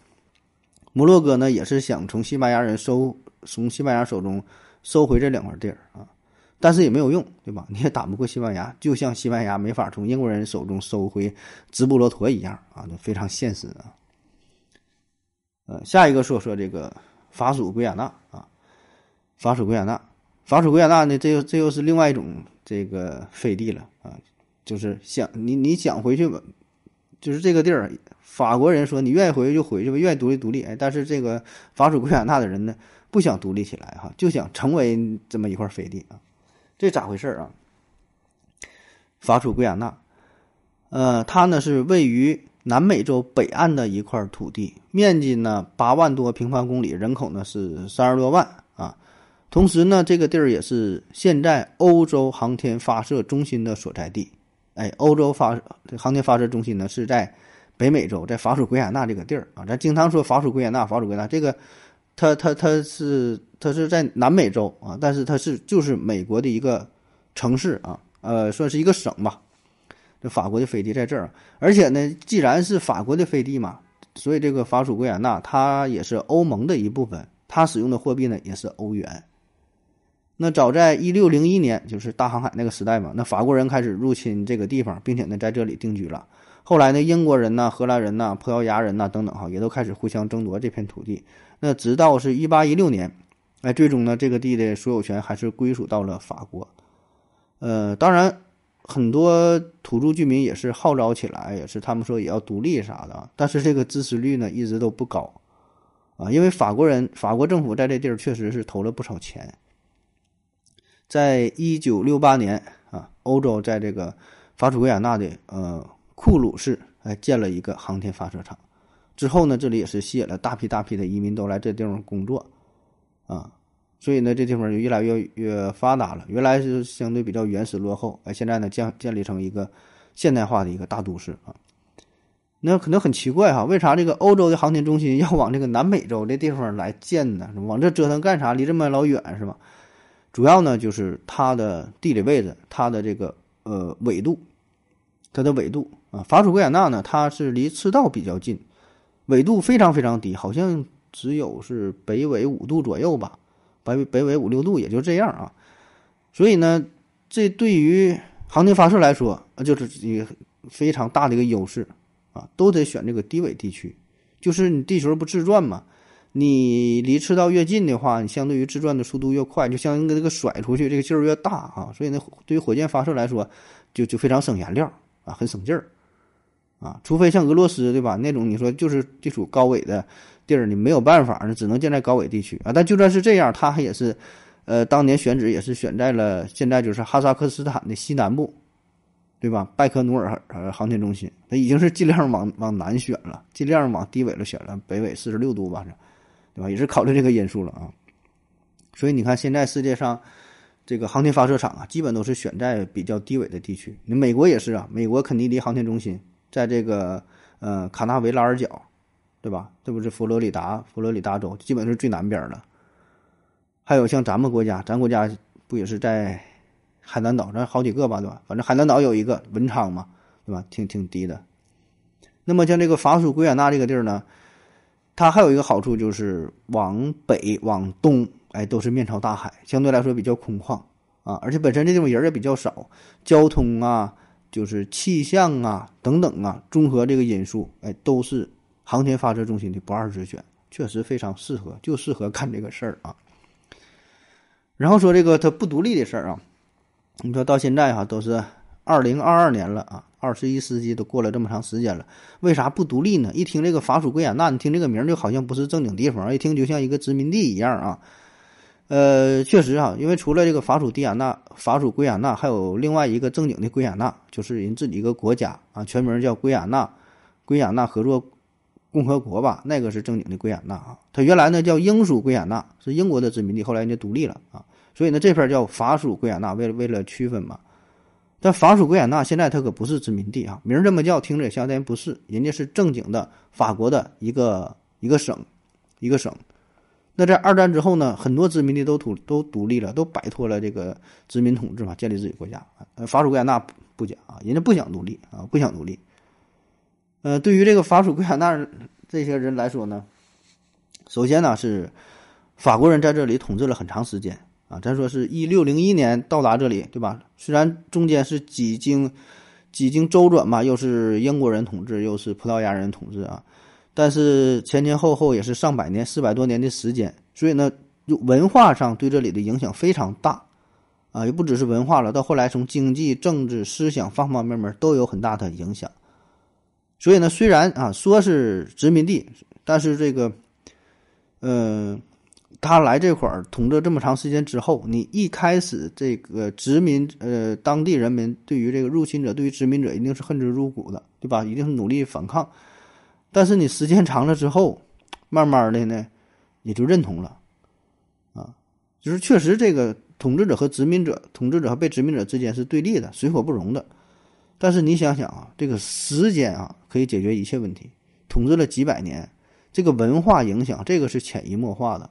摩洛哥呢，也是想从西班牙人收从西班牙手中收回这两块地儿啊。但是也没有用，对吧？你也打不过西班牙，就像西班牙没法从英国人手中收回直布罗陀一样啊，就非常现实啊。呃，下一个说说这个法属圭亚那啊，法属圭亚那，法属圭亚那呢，这又这又是另外一种这个飞地了啊，就是想你你想回去吧，就是这个地儿，法国人说你愿意回去就回去吧，愿意独立独立，哎，但是这个法属圭亚那的人呢，不想独立起来哈、啊，就想成为这么一块飞地啊。这咋回事啊？法属圭亚那，呃，它呢是位于南美洲北岸的一块土地，面积呢八万多平方公里，人口呢是三十多万啊。同时呢，这个地儿也是现在欧洲航天发射中心的所在地。哎，欧洲发航天发射中心呢是在北美洲，在法属圭亚那这个地儿啊。咱经常说法属圭亚那，法属圭亚那这个。它它它是它是在南美洲啊，但是它是就是美国的一个城市啊，呃，算是一个省吧。这法国的飞地在这儿，而且呢，既然是法国的飞地嘛，所以这个法属圭亚那它也是欧盟的一部分，它使用的货币呢也是欧元。那早在一六零一年，就是大航海那个时代嘛，那法国人开始入侵这个地方，并且呢在这里定居了。后来呢，英国人呐、荷兰人呐、葡萄牙人呐等等哈，也都开始互相争夺这片土地。那直到是一八一六年，哎，最终呢，这个地的所有权还是归属到了法国。呃，当然，很多土著居民也是号召起来，也是他们说也要独立啥的，但是这个支持率呢一直都不高啊，因为法国人、法国政府在这地儿确实是投了不少钱。在一九六八年啊，欧洲在这个法属圭亚那的呃库鲁市哎建了一个航天发射场。之后呢，这里也是吸引了大批大批的移民都来这地方工作啊，所以呢，这地方就越来越越发达了。原来是相对比较原始落后，哎，现在呢建建立成一个现代化的一个大都市啊。那可能很奇怪哈，为啥这个欧洲的航天中心要往这个南美洲这地方来建呢？往这折腾干啥？离这么老远是吧？主要呢就是它的地理位置，它的这个呃纬度，它的纬度啊。法属圭亚那呢，它是离赤道比较近。纬度非常非常低，好像只有是北纬五度左右吧，北北纬五六度也就这样啊。所以呢，这对于航天发射来说，就是一个非常大的一个优势啊，都得选这个低纬地区。就是你地球不自转嘛，你离赤道越近的话，你相对于自转的速度越快，就相应的这个甩出去这个劲儿越大啊，所以呢，对于火箭发射来说，就就非常省燃料啊，很省劲儿啊。除非像俄罗斯对吧那种，你说就是地处高纬的地儿，你没有办法，只能建在高纬地区啊。但就算是这样，它也是，呃，当年选址也是选在了现在就是哈萨克斯坦的西南部，对吧？拜科努尔航天中心，它已经是尽量往往南选了，尽量往低纬了选了，北纬四十六度吧。对吧？也是考虑这个因素了啊，所以你看现在世界上这个航天发射场啊，基本都是选在比较低纬的地区。你美国也是啊，美国肯尼迪航天中心在这个呃卡纳维拉尔角，对吧？这不是佛罗里达佛罗里达州，基本是最南边了。还有像咱们国家，咱国家不也是在海南岛，咱好几个吧，对吧？反正海南岛有一个文昌嘛，对吧？挺挺低的。那么像这个法属圭亚那这个地儿呢？它还有一个好处就是往北往东，哎，都是面朝大海，相对来说比较空旷啊，而且本身这地方人也比较少，交通啊，就是气象啊等等啊，综合这个因素，哎，都是航天发射中心的不二之选，确实非常适合，就适合干这个事儿啊。然后说这个它不独立的事儿啊，你说到现在哈、啊、都是二零二二年了啊。二十一世纪都过了这么长时间了，为啥不独立呢？一听这个法属圭亚那，你听这个名就好像不是正经地方，一听就像一个殖民地一样啊。呃，确实啊，因为除了这个法属圭亚那、法属圭亚那，还有另外一个正经的圭亚那，就是人自己一个国家啊，全名叫圭亚那圭亚那合作共和国吧，那个是正经的圭亚那啊。它原来呢叫英属圭亚那，是英国的殖民地，后来人家独立了啊，所以呢这片叫法属圭亚那，为了为了区分嘛。但法属圭亚那现在它可不是殖民地啊，名这么叫听着也相当于不是，人家是正经的法国的一个一个省，一个省。那在二战之后呢，很多殖民地都独都独立了，都摆脱了这个殖民统治嘛，建立自己国家。呃，法属圭亚那不讲啊，人家不想独立啊，不想独立。呃，对于这个法属圭亚那这些人来说呢，首先呢是法国人在这里统治了很长时间。啊，咱说是一六零一年到达这里，对吧？虽然中间是几经几经周转嘛，又是英国人统治，又是葡萄牙人统治啊，但是前前后后也是上百年、四百多年的时间，所以呢，文化上对这里的影响非常大啊，也不只是文化了，到后来从经济、政治、思想方方面面都有很大的影响。所以呢，虽然啊说是殖民地，但是这个，嗯、呃。他来这块儿统治这么长时间之后，你一开始这个殖民呃当地人民对于这个入侵者、对于殖民者一定是恨之入骨的，对吧？一定是努力反抗。但是你时间长了之后，慢慢的呢也就认同了啊，就是确实这个统治者和殖民者、统治者和被殖民者之间是对立的，水火不容的。但是你想想啊，这个时间啊可以解决一切问题，统治了几百年，这个文化影响这个是潜移默化的。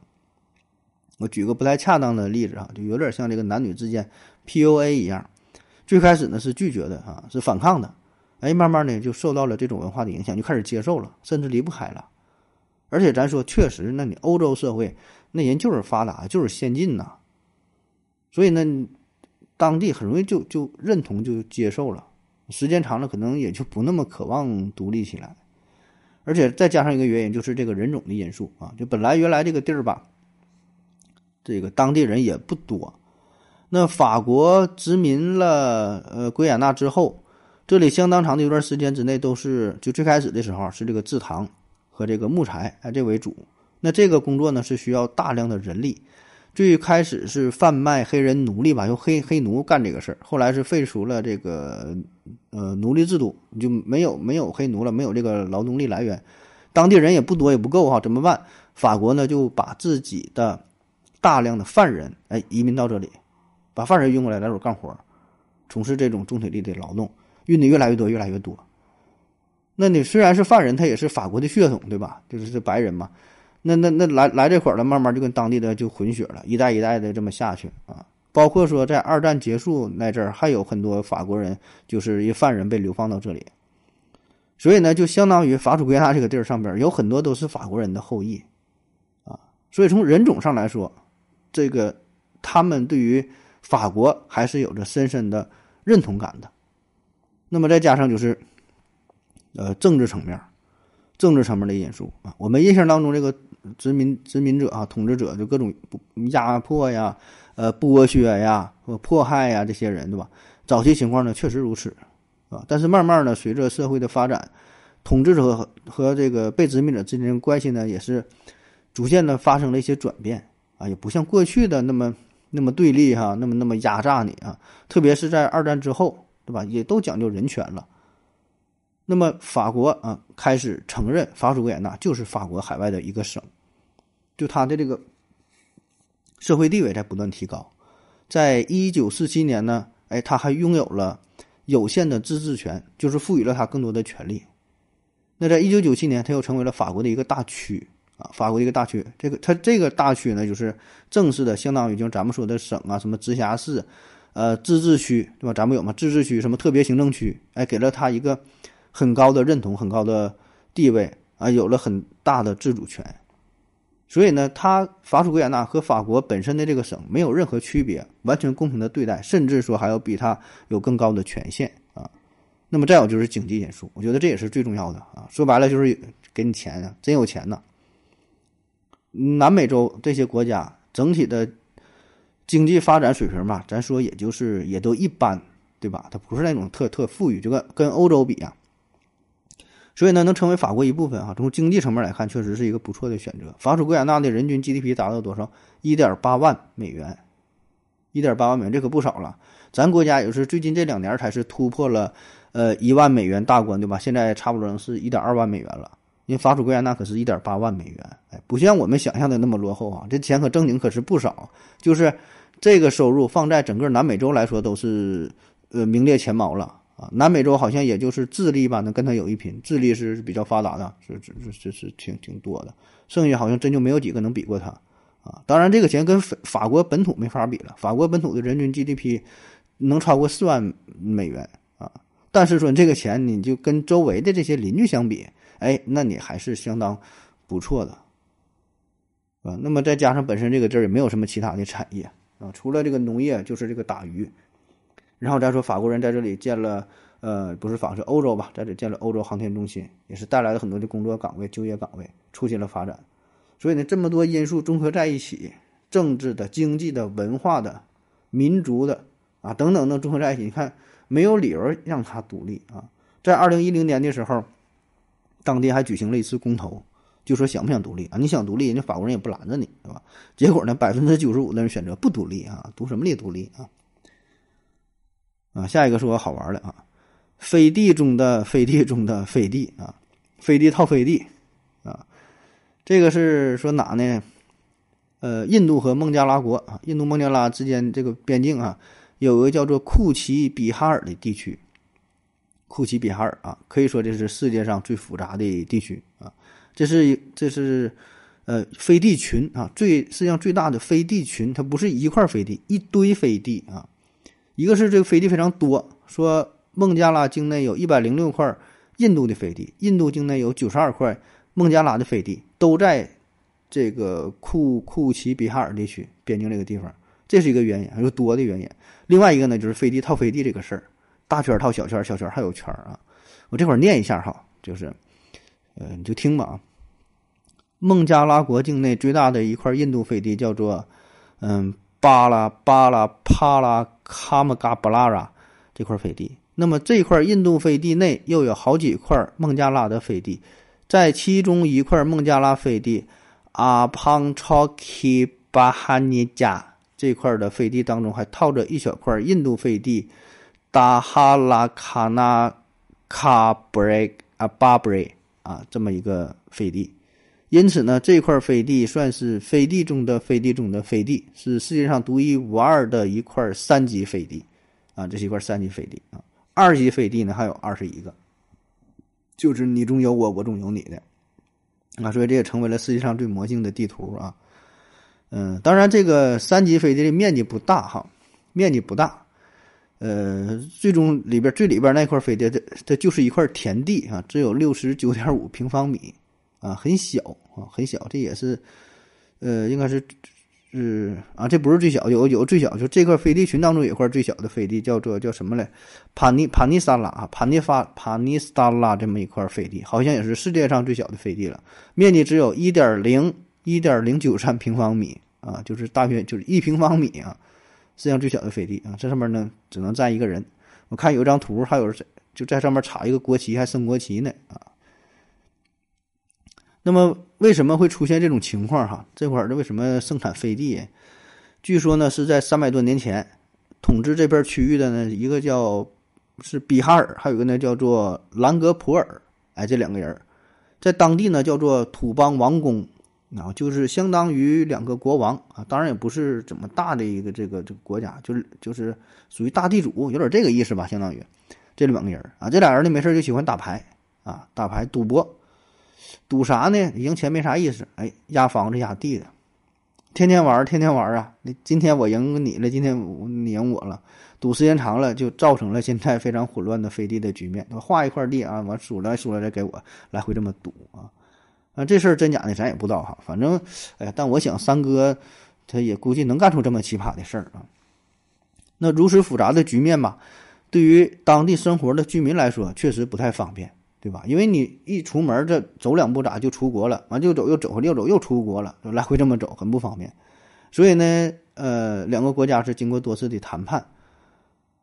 我举个不太恰当的例子啊，就有点像这个男女之间 P U A 一样，最开始呢是拒绝的啊，是反抗的，哎，慢慢的就受到了这种文化的影响，就开始接受了，甚至离不开了。而且咱说确实，那你欧洲社会那人就是发达，就是先进呐、啊，所以呢，当地很容易就就认同就接受了，时间长了可能也就不那么渴望独立起来。而且再加上一个原因，就是这个人种的因素啊，就本来原来这个地儿吧。这个当地人也不多，那法国殖民了呃圭亚那之后，这里相当长的一段时间之内都是，就最开始的时候是这个制糖和这个木材哎这为主，那这个工作呢是需要大量的人力，最开始是贩卖黑人奴隶吧，用黑黑奴干这个事儿，后来是废除了这个呃奴隶制度，就没有没有黑奴了，没有这个劳动力来源，当地人也不多也不够哈，怎么办？法国呢就把自己的大量的犯人哎移民到这里，把犯人运过来来这干活，从事这种重体力的劳动，运的越来越多越来越多。那你虽然是犯人，他也是法国的血统，对吧？就是是白人嘛。那那那来来这块了，慢慢就跟当地的就混血了，一代一代的这么下去啊。包括说在二战结束那阵儿，还有很多法国人就是一犯人被流放到这里。所以呢，就相当于法属圭亚那这个地儿上边有很多都是法国人的后裔啊。所以从人种上来说，这个他们对于法国还是有着深深的认同感的。那么再加上就是呃政治层面，政治层面的因素啊。我们印象当中这个殖民殖民者啊，统治者就各种压迫呀、呃剥削呀、迫害呀这些人，对吧？早期情况呢确实如此啊，但是慢慢呢，随着社会的发展，统治者和和这个被殖民者之间的关系呢，也是逐渐的发生了一些转变啊，也不像过去的那么那么对立哈、啊，那么那么压榨你啊。特别是在二战之后，对吧？也都讲究人权了。那么法国啊，开始承认法属维也纳就是法国海外的一个省，就它的这个社会地位在不断提高。在一九四七年呢，哎，它还拥有了有限的自治权，就是赋予了它更多的权利。那在一九九七年，它又成为了法国的一个大区啊，法国的一个大区。这个它这个大区呢，就是正式的相当于就咱们说的省啊，什么直辖市、呃自治区，对吧？咱们有嘛自治区，什么特别行政区，哎，给了它一个很高的认同，很高的地位啊，有了很大的自主权。所以呢，它法属维也纳和法国本身的这个省没有任何区别，完全公平的对待，甚至说还要比它有更高的权限啊。那么再有就是经济因素，我觉得这也是最重要的啊。说白了就是给你钱啊，真有钱呢、啊。南美洲这些国家整体的经济发展水平嘛，咱说也就是也都一般，对吧？它不是那种特特富裕，就跟跟欧洲比啊。所以呢，能成为法国一部分啊，从经济层面来看，确实是一个不错的选择。法属圭亚那的人均 G D P 达到多少 ？一点八万美元， 一点八万美元，这可不少了。咱国家也是最近这两年才是突破了呃一万美元大关，对吧？现在差不多是 一点二万美元了。因为法属圭亚那可是 一点八万美元，哎，不像我们想象的那么落后啊，这钱可正经可是不少。就是这个收入放在整个南美洲来说，都是呃名列前茅了。啊，南美洲好像也就是智利吧，能跟它有一拼。智利是比较发达的，是是是是挺挺多的，剩下好像真就没有几个能比过它啊。当然，这个钱跟法国本土没法比了，法国本土的人均 G D P 能超过四万美元啊。但是说这个钱你就跟周围的这些邻居相比，哎，那你还是相当不错的啊。那么再加上本身这个地儿也没有什么其他的产业啊，除了这个农业就是这个打鱼。然后再说法国人在这里建了，呃，不是法是欧洲吧，在这里建了欧洲航天中心，也是带来了很多的工作岗位、就业岗位，促进了发展。所以呢，这么多因素综合在一起，政治的、经济的、文化的、民族的啊等等的综合在一起，你看没有理由让它独立啊。在二零一零年的时候，当地还举行了一次公投，就说想不想独立啊？你想独立，人家法国人也不拦着你，对吧？结果呢，百分之九十五的人选择不独立啊，独什么立独立啊？啊，下一个是我好玩的啊，飞地中的飞地中的飞地啊，飞地套飞地啊，这个是说哪呢？呃，印度和孟加拉国啊，印度孟加拉之间这个边境啊，有一个叫做库奇比哈尔的地区，库奇比哈尔啊，可以说这是世界上最复杂的地区啊，这是这是呃飞地群啊，最世界上最大的飞地群，它不是一块飞地，一堆飞地啊。一个是这个飞地非常多，说孟加拉境内有一百零六块印度的飞地，印度境内有九十二块孟加拉的飞地，都在这个库库奇比哈尔地区边境这个地方，这是一个原因，还有多的原因。另外一个呢，就是飞地套飞地这个事儿，大圈套小圈，小圈还有圈啊。我这会儿念一下哈，就是呃你就听吧啊。孟加拉国境内最大的一块印度飞地叫做嗯巴拉巴拉帕拉卡姆嘎布拉拉这块飞地，那么这块印度飞地内又有好几块孟加拉的飞地，在其中一块孟加拉飞地阿邦超基巴哈尼加这块的飞地当中，还套着一小块印度飞地达哈拉卡纳卡布瑞啊巴布瑞啊这么一个飞地。因此呢，这块飞地算是飞地中的飞地中的飞地，是世界上独一无二的一块三级飞地啊，这是一块三级飞地啊。二级飞地呢还有二十一个，就是你中有我，我中有你的啊，所以这也成为了世界上最魔性的地图啊。嗯，当然这个三级飞地的面积不大哈，面积不大，呃，最终里边最里边那块飞地，它它就是一块田地啊，只有 六十九点五平方米。啊，很小啊，很小，这也是，呃，应该是是啊，这不是最小，有有最小，就这块飞地群当中有一块最小的飞地，叫做叫什么嘞？帕尼帕尼萨拉啊，帕尼发帕尼斯达拉这么一块飞地，好像也是世界上最小的飞地了，面积只有 一点零一点零九三 平方米啊，就是大约就是一平方米啊，世界上最小的飞地啊，这上面呢只能站一个人。我看有一张图，还有就在上面插一个国旗，还升国旗呢啊。那么为什么会出现这种情况哈？这块儿为什么生产飞地？据说呢是在三百多年前，统治这边区域的呢一个叫是比哈尔，还有一个呢叫做兰格普尔，哎，这两个人在当地呢叫做土邦王公，然后就是相当于两个国王啊，当然也不是怎么大的一个这个这个国家，就是就是属于大地主，有点这个意思吧，相当于这两个人啊，这俩人呢没事就喜欢打牌啊，打牌赌博。赌啥呢？赢钱没啥意思，哎，压房子压地的，天天玩，天天玩啊！今天我赢你了，今天你赢我了，赌时间长了，就造成了现在非常混乱的飞地的局面。画一块地啊，完数来数来再给我来回这么赌啊！啊，这事儿真假的咱也不知道哈，反正哎，但我想三哥他也估计能干出这么奇葩的事儿啊。那如此复杂的局面吧，对于当地生活的居民来说，确实不太方便。对吧？因为你一出门，这走两步咋就出国了？完就走又走，又走又出国了，就来回这么走，很不方便。所以呢，呃，两个国家是经过多次的谈判，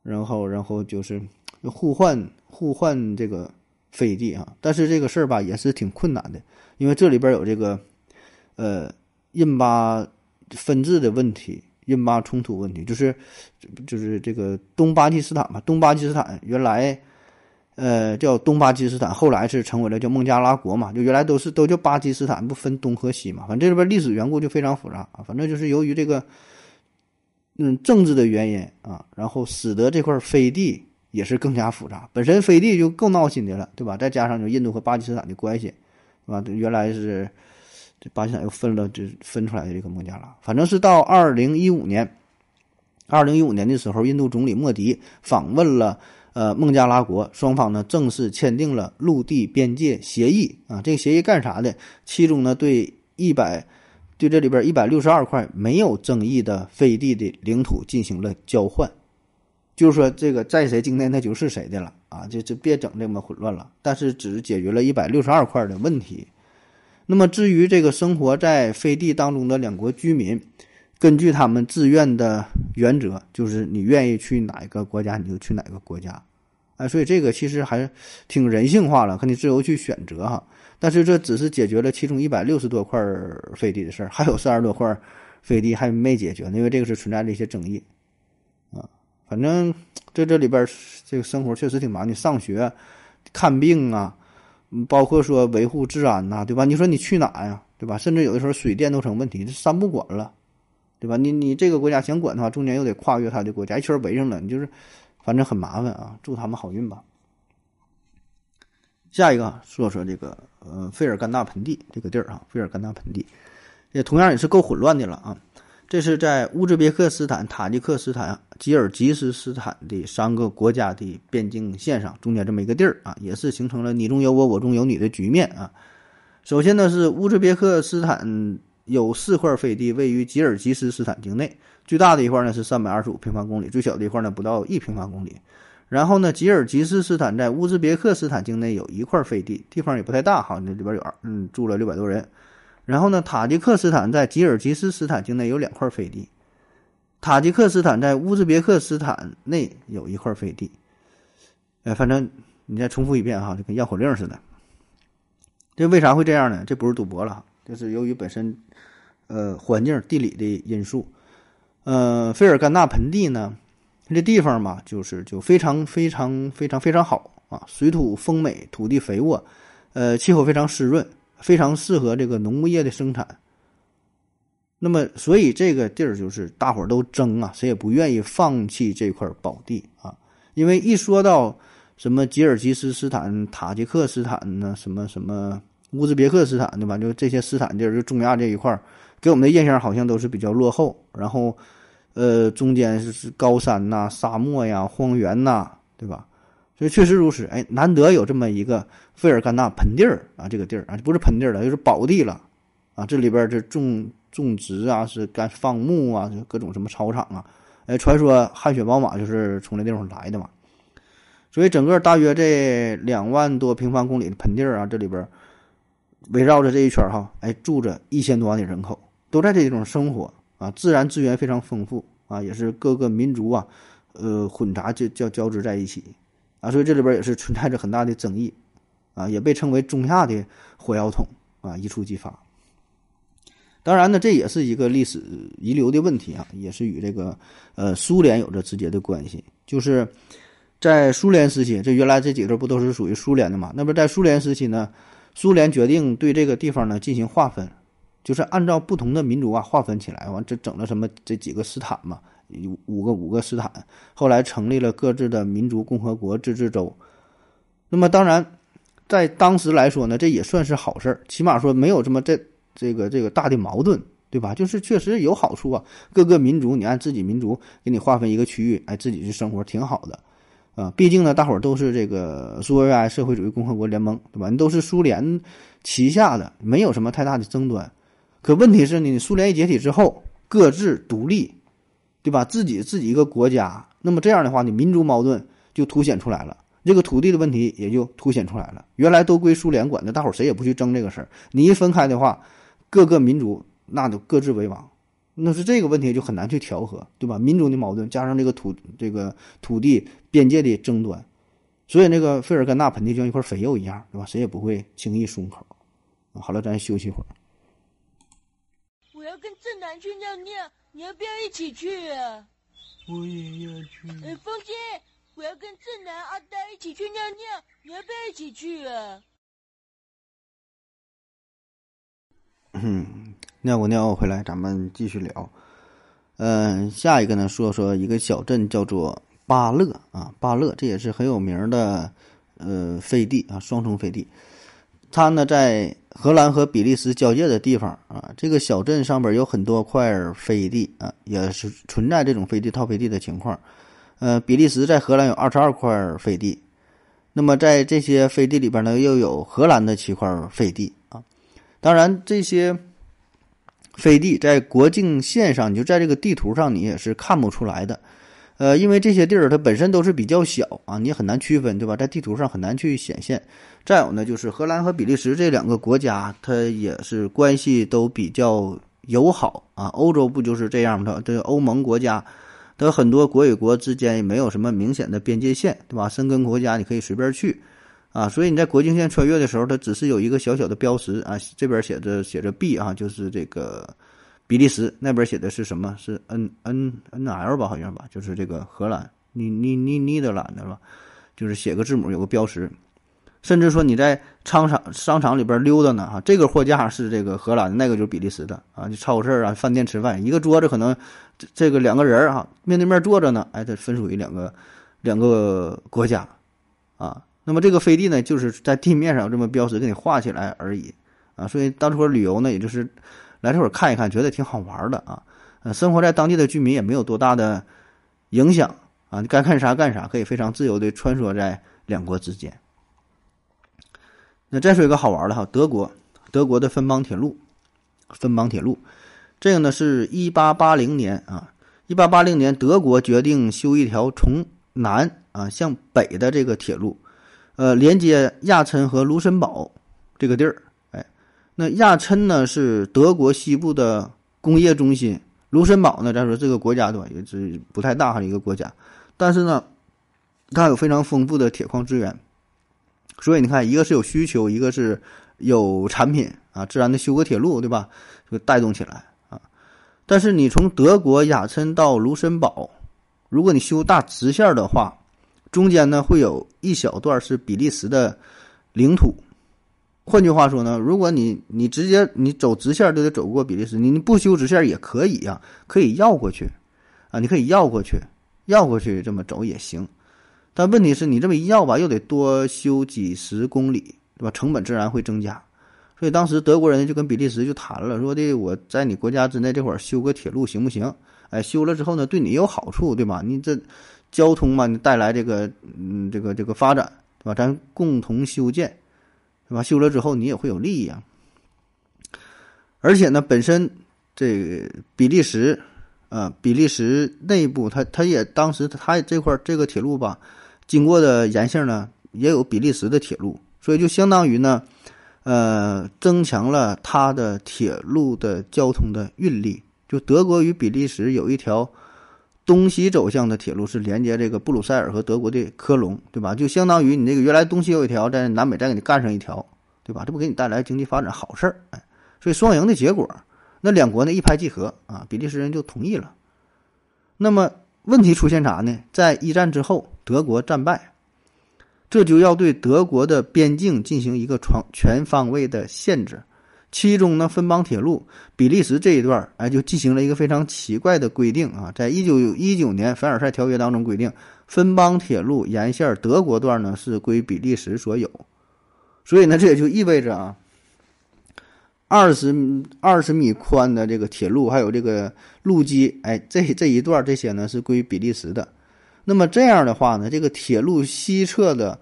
然后，然后就是互换互换这个飞地啊。但是这个事儿吧，也是挺困难的，因为这里边有这个呃印巴分治的问题。印巴冲突问题，就是就是这个东巴基斯坦吧，东巴基斯坦原来。呃，叫东巴基斯坦，后来是成为了叫孟加拉国嘛，就原来都是都叫巴基斯坦，不分东和西嘛。反正这里边历史缘故就非常复杂啊。反正就是由于这个，嗯，政治的原因啊，然后使得这块飞地也是更加复杂。本身飞地就够闹心的了，对吧？再加上就印度和巴基斯坦的关系，对吧？原来是这巴基斯坦又分了，这分出来的这个孟加拉。反正是到二零一五年，二零一五年的时候，印度总理莫迪访问了。呃，孟加拉国双方呢正式签订了陆地边界协议啊，这个协议干啥的？其中呢对一百对这里边一百六十二块没有争议的飞地的领土进行了交换，就是说这个在谁境内那就是谁的了啊，就就别整这么混乱了。但是只解决了一百六十二块的问题。那么至于这个生活在飞地当中的两国居民。根据他们自愿的原则，就是你愿意去哪一个国家你就去哪个国家，哎，所以这个其实还是挺人性化了，可你自由去选择哈。但是这只是解决了其中一百六十多块飞地的事儿，还有三十多块飞地还没解决呢，因为这个是存在的一些争议啊。反正在这里边这个生活确实挺忙，你上学、看病啊，包括说维护治安呐、啊，对吧？你说你去哪呀、啊，对吧？甚至有的时候水电都成问题，这三不管了。对吧？你你这个国家想管的话，中间又得跨越他的国家，一圈围上了，你就是，反正很麻烦啊。祝他们好运吧。下一个说说这个呃费尔干纳盆地这个地儿啊，费尔干纳盆地，也同样也是够混乱的了啊。这是在乌兹别克斯坦、塔吉克斯坦、吉尔吉斯斯坦的三个国家的边境线上，中间这么一个地儿啊，也是形成了你中有我，我中有你的局面啊。首先呢是乌兹别克斯坦。有四块飞地位于吉尔吉斯斯坦境内，最大的一块呢是三百二十五平方公里，最小的一块呢不到一平方公里。然后呢，吉尔吉斯斯坦在乌兹别克斯坦境内有一块飞地，地方也不太大哈，那里边有嗯住了六百多人。然后呢，塔吉克斯坦在吉尔吉斯斯坦境内有两块飞地，塔吉克斯坦在乌兹别克斯坦内有一块飞地。哎，反正你再重复一遍哈，就跟绕口令似的。这为啥会这样呢？这不是赌博了。就是由于本身，呃，环境地理的因素，呃，费尔干纳盆地呢，这地方嘛，就是就非常非常非常非常好啊，水土丰美，土地肥沃，呃，气候非常湿润，非常适合这个农牧业的生产。那么，所以这个地儿就是大伙儿都争啊，谁也不愿意放弃这块宝地啊，因为一说到什么吉尔吉斯斯坦、塔吉克斯坦呢，什么什么。乌兹别克斯坦对吧？就这些斯坦地儿，就中亚这一块给我们的印象好像都是比较落后。然后，呃，中间是高山呐、啊、沙漠呀、荒原呐、啊，对吧？所以确实如此。哎，难得有这么一个费尔干纳盆地儿啊，这个地儿啊，不是盆地儿了，就是宝地了啊。这里边这种种植啊，是干放牧啊，就各种什么操场啊。哎，传说汗血宝马就是从这地方来的嘛。所以整个大约这两万多平方公里的盆地啊，这里边围绕着这一圈哈，哎，住着一千多万的人口，都在这种生活啊，自然资源非常丰富啊，也是各个民族啊，呃，混杂就交交织在一起啊，所以这里边也是存在着很大的争议啊，也被称为中亚的火药桶啊，一触即发。当然呢，这也是一个历史遗留的问题啊，也是与这个呃苏联有着直接的关系，就是。在苏联时期，这原来这几个不都是属于苏联的嘛？那么在苏联时期呢，苏联决定对这个地方呢进行划分，就是按照不同的民族啊划分起来。完，这整了什么这几个斯坦嘛，五个五个斯坦。后来成立了各自的民族共和国自治州。那么当然，在当时来说呢，这也算是好事儿，起码说没有这么这这个这个大的矛盾，对吧？就是确实有好处啊。各个民族你按自己民族给你划分一个区域，哎，自己去生活挺好的。啊，毕竟呢，大伙儿都是这个苏维埃社会主义共和国联盟，对吧？你都是苏联旗下的，没有什么太大的争端。可问题是，你苏联一解体之后，各自独立，对吧？自己自己一个国家，那么这样的话，你民族矛盾就凸显出来了，这个土地的问题也就凸显出来了。原来都归苏联管的，大伙儿谁也不去争这个事儿。你一分开的话，各个民族那就各自为王。那是这个问题就很难去调和，对吧？民族的矛盾加上这个土这个土地边界的争端，所以那个费尔干纳盆地就像一块肥肉一样，对吧？谁也不会轻易松口。啊、好了，咱休息一会儿。我要跟正南去尿尿，你要不要一起去啊？我也要去。哎，风姐，我要跟正南、阿呆一起去尿尿，你要不要一起去啊？嗯。尿过尿回来，咱们继续聊。嗯，下一个呢，说说一个小镇叫做巴勒啊，巴勒这也是很有名的呃飞地啊，双重飞地。它呢在荷兰和比利时交界的地方啊，这个小镇上边有很多块飞地啊，也是存在这种飞地套飞地的情况。呃，比利时在荷兰有二十二块飞地，那么在这些飞地里边呢，又有荷兰的七块飞地啊。当然这些。飞地在国境线上，你就在这个地图上，你也是看不出来的，呃，因为这些地儿它本身都是比较小啊，你也很难区分，对吧？在地图上很难去显现。再有呢，就是荷兰和比利时这两个国家，它也是关系都比较友好啊。欧洲不就是这样的？这欧盟国家的很多国与国之间也没有什么明显的边界线，对吧？申根国家你可以随便去。啊，所以你在国境线穿越的时候，它只是有一个小小的标识啊，这边写着写着 B 啊，就是这个比利时，那边写的是什么？是 N N N L 吧，好像吧，就是这个荷兰，你你你你的懒的吧，就是写个字母有个标识，甚至说你在商场商场里边溜达呢啊，这个货架是这个荷兰的，那个就是比利时的啊，你超市啊、饭店吃饭，一个桌子可能这个两个人啊面对面坐着呢，哎，它分属于两个两个国家啊。那么这个飞地呢，就是在地面上这么标识给你画起来而已啊，所以当初旅游呢，也就是来这会儿看一看，觉得挺好玩的啊。呃，生活在当地的居民也没有多大的影响啊，你该干啥干啥，可以非常自由的穿梭在两国之间。那再说一个好玩的哈，德国，德国的芬邦铁路，芬邦铁路，这个呢是一八八零年啊，一八八零年德国决定修一条从南啊向北的这个铁路。呃，连接亚琛和卢森堡这个地儿，哎，那亚琛呢是德国西部的工业中心，卢森堡呢，咱说这个国家对吧，也是不太大的一个国家，但是呢，它有非常丰富的铁矿资源，所以你看，一个是有需求，一个是有产品啊，自然的修个铁路，对吧，就带动起来啊。但是你从德国亚琛到卢森堡，如果你修大直线的话，中间呢会有一小段是比利时的领土，换句话说呢，如果你你直接你走直线就得走过比利时，你你不修直线也可以啊，可以绕过去啊，你可以绕过去，绕过去这么走也行。但问题是你这么一绕吧，又得多修几十公里，对吧？成本自然会增加。所以当时德国人就跟比利时就谈了，说的我在你国家之内这会儿修个铁路行不行？哎，修了之后呢，对你有好处，对吧？你这。交通嘛，你带来这个，嗯，这个这个发展，对吧？咱共同修建，对吧？修了之后你也会有利益啊。而且呢，本身这比利时啊，比利时内部它它也当时它这块这个铁路吧，经过的沿线呢也有比利时的铁路，所以就相当于呢，呃，增强了它的铁路的交通的运力。就德国与比利时有一条东西走向的铁路是连接这个布鲁塞尔和德国的科隆，对吧？就相当于你那个原来东西有一条，在南北再给你干上一条，对吧？这不给你带来经济发展好事儿，哎，所以双赢的结果。那两国呢一拍即合啊，比利时人就同意了。那么问题出现啥呢？在一战之后，德国战败，这就要对德国的边境进行一个全方位的限制。其中呢，分邦铁路比利时这一段哎，就进行了一个非常奇怪的规定啊，在一九一九年凡尔赛条约当中规定，分邦铁路沿线德国段呢是归比利时所有。所以呢，这也就意味着啊，20, 20米宽的这个铁路还有这个路基，哎，这这一段这些呢是归比利时的。那么这样的话呢，这个铁路西侧的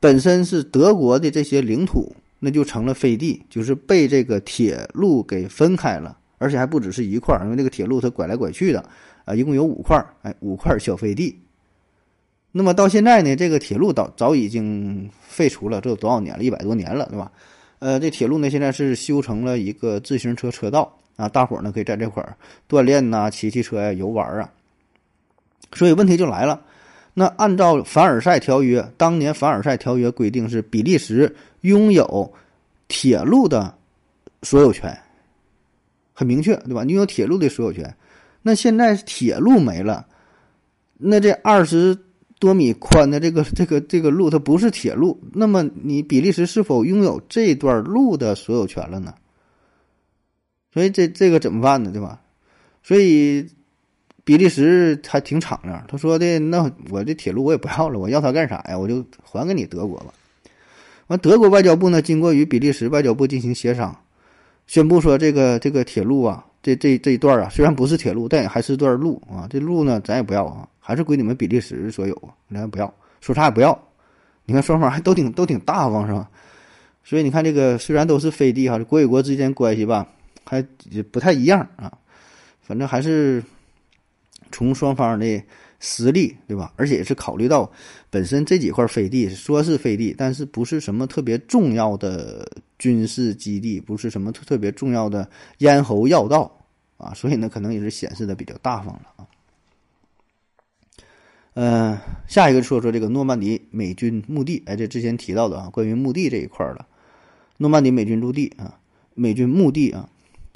本身是德国的这些领土，那就成了飞地，就是被这个铁路给分开了，而且还不只是一块，因为这个铁路它拐来拐去的啊，一共有五块，哎，五块小飞地。那么到现在呢，这个铁路早早已经废除了，这有多少年了？一百多年了，对吧？呃，这铁路呢现在是修成了一个自行车车道啊，大伙儿呢可以在这块儿锻炼呐、啊、骑骑车呀、啊、游玩啊。所以问题就来了，那按照凡尔赛条约，当年凡尔赛条约规定是比利时拥有铁路的所有权，很明确，对吧？拥有铁路的所有权。那现在铁路没了，那这二十多米宽的这个这个这个路它不是铁路，那么你比利时是否拥有这段路的所有权了呢？所以这这个怎么办呢？对吧？所以比利时还挺敞亮，他说的那我这铁路我也不要了，我要它干啥呀？我就还给你德国吧。完，德国外交部呢，经过与比利时外交部进行协商，宣布说这个这个铁路啊，这这这一段啊，虽然不是铁路，但也还是段路啊。这路呢，咱也不要啊，还是归你们比利时所有，咱也不要，说啥也不要。你看双方还都挺都挺大方，是吧？所以你看这个虽然都是飞地哈，国与国之间关系吧，还不太一样啊。反正还是从双方的实力，对吧？而且也是考虑到本身这几块飞地说是飞地，但是不是什么特别重要的军事基地，不是什么特别重要的咽喉要道啊，所以呢可能也是显示的比较大方了啊。呃，下一个说说这个诺曼底美军墓地，哎，这之前提到的啊，关于墓地这一块的诺曼底美军驻地啊，美军墓地啊，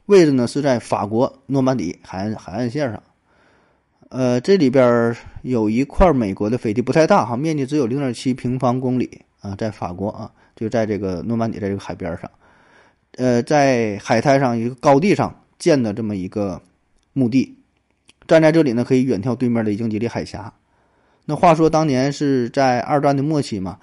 位置呢是在法国诺曼底海岸海岸线上。呃，这里边有一块美国的飞地，不太大哈，面积只有 零点七平方公里啊，在法国啊，就在这个诺曼底在这个海边上，呃，在海滩上一个高地上建的这么一个墓地，站在这里呢，可以远眺对面的英吉利海峡。那话说当年是在二战的末期嘛，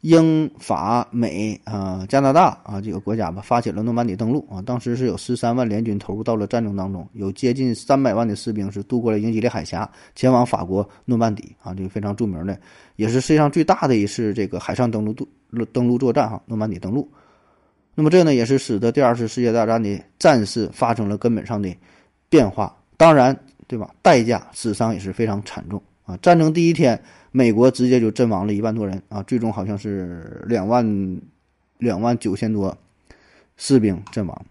英法美啊、呃、加拿大啊几个国家吧，发起了诺曼底登陆啊。当时是有十三万联军投入到了战争当中，有接近三百万的士兵是渡过了英吉利海峡，前往法国诺曼底啊，这个非常著名的，也是世界上最大的一次这个海上登陆登陆作战啊，诺曼底登陆。那么这呢也是使得第二次世界大战的战事发生了根本上的变化，当然对吧，代价死伤也是非常惨重啊。战争第一天，美国直接就阵亡了一万多人啊，最终好像是两万两万九千多士兵阵亡，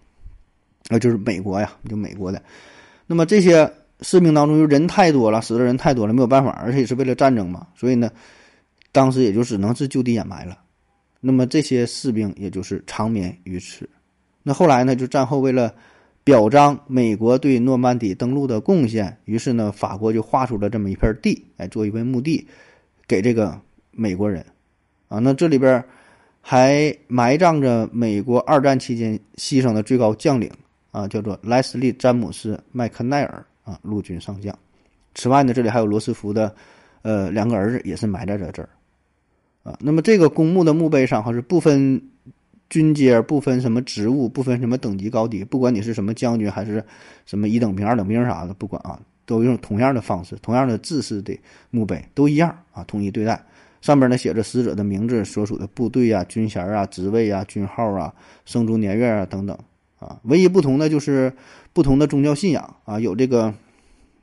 那就是美国呀，就美国的。那么这些士兵当中，人太多了，死的人太多了，没有办法，而且也是为了战争嘛，所以呢，当时也就只能是就地掩埋了。那么这些士兵也就是长眠于此。那后来呢，就战后为了表彰美国对诺曼底登陆的贡献，于是呢，法国就划出了这么一片地，哎，做一片墓地，给这个美国人，啊，那这里边还埋葬着美国二战期间牺牲的最高将领啊，叫做莱斯利·詹姆斯·麦克奈尔啊，陆军上将。此外呢，这里还有罗斯福的呃两个儿子也是埋在这儿，啊，那么这个公墓的墓碑上还是不分军阶，不分什么职务，不分什么等级高低，不管你是什么将军还是什么一等兵二等兵啥的，不管啊，都用同样的方式，同样的制式的墓碑都一样啊，统一对待。上面呢写着死者的名字，所属的部队啊，军衔啊，职位啊，军号啊，生卒年月啊等等啊，唯一不同的就是不同的宗教信仰啊，有这个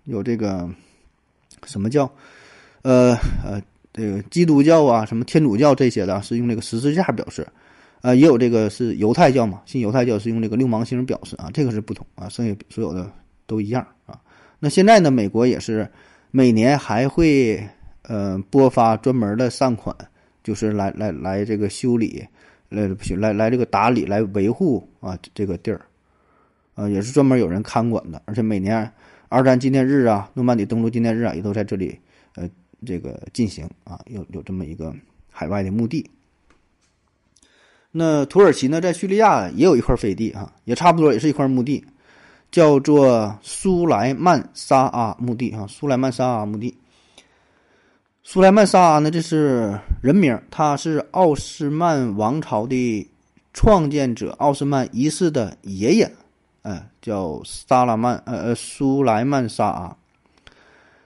有这个什么叫呃呃这个基督教啊，什么天主教这些的是用这个十字架表示，呃也有这个是犹太教嘛，信犹太教是用这个六芒星表示啊，这个是不同啊，剩下所有的都一样啊。那现在呢，美国也是每年还会呃拨发专门的善款，就是来来来这个修理。来来来，这个打理来维护啊，这个地儿，呃，也是专门有人看管的。而且每年二战纪念日啊、诺曼底登陆纪念日啊，也都在这里呃这个进行啊，有有这么一个海外的墓地。那土耳其呢，在叙利亚也有一块飞地啊，也差不多也是一块墓地，叫做苏莱曼沙阿墓地啊，苏莱曼沙阿墓地。苏莱曼沙阿呢，这是人名，他是奥斯曼王朝的创建者奥斯曼一世的爷爷，呃、叫萨拉曼呃苏莱曼沙阿。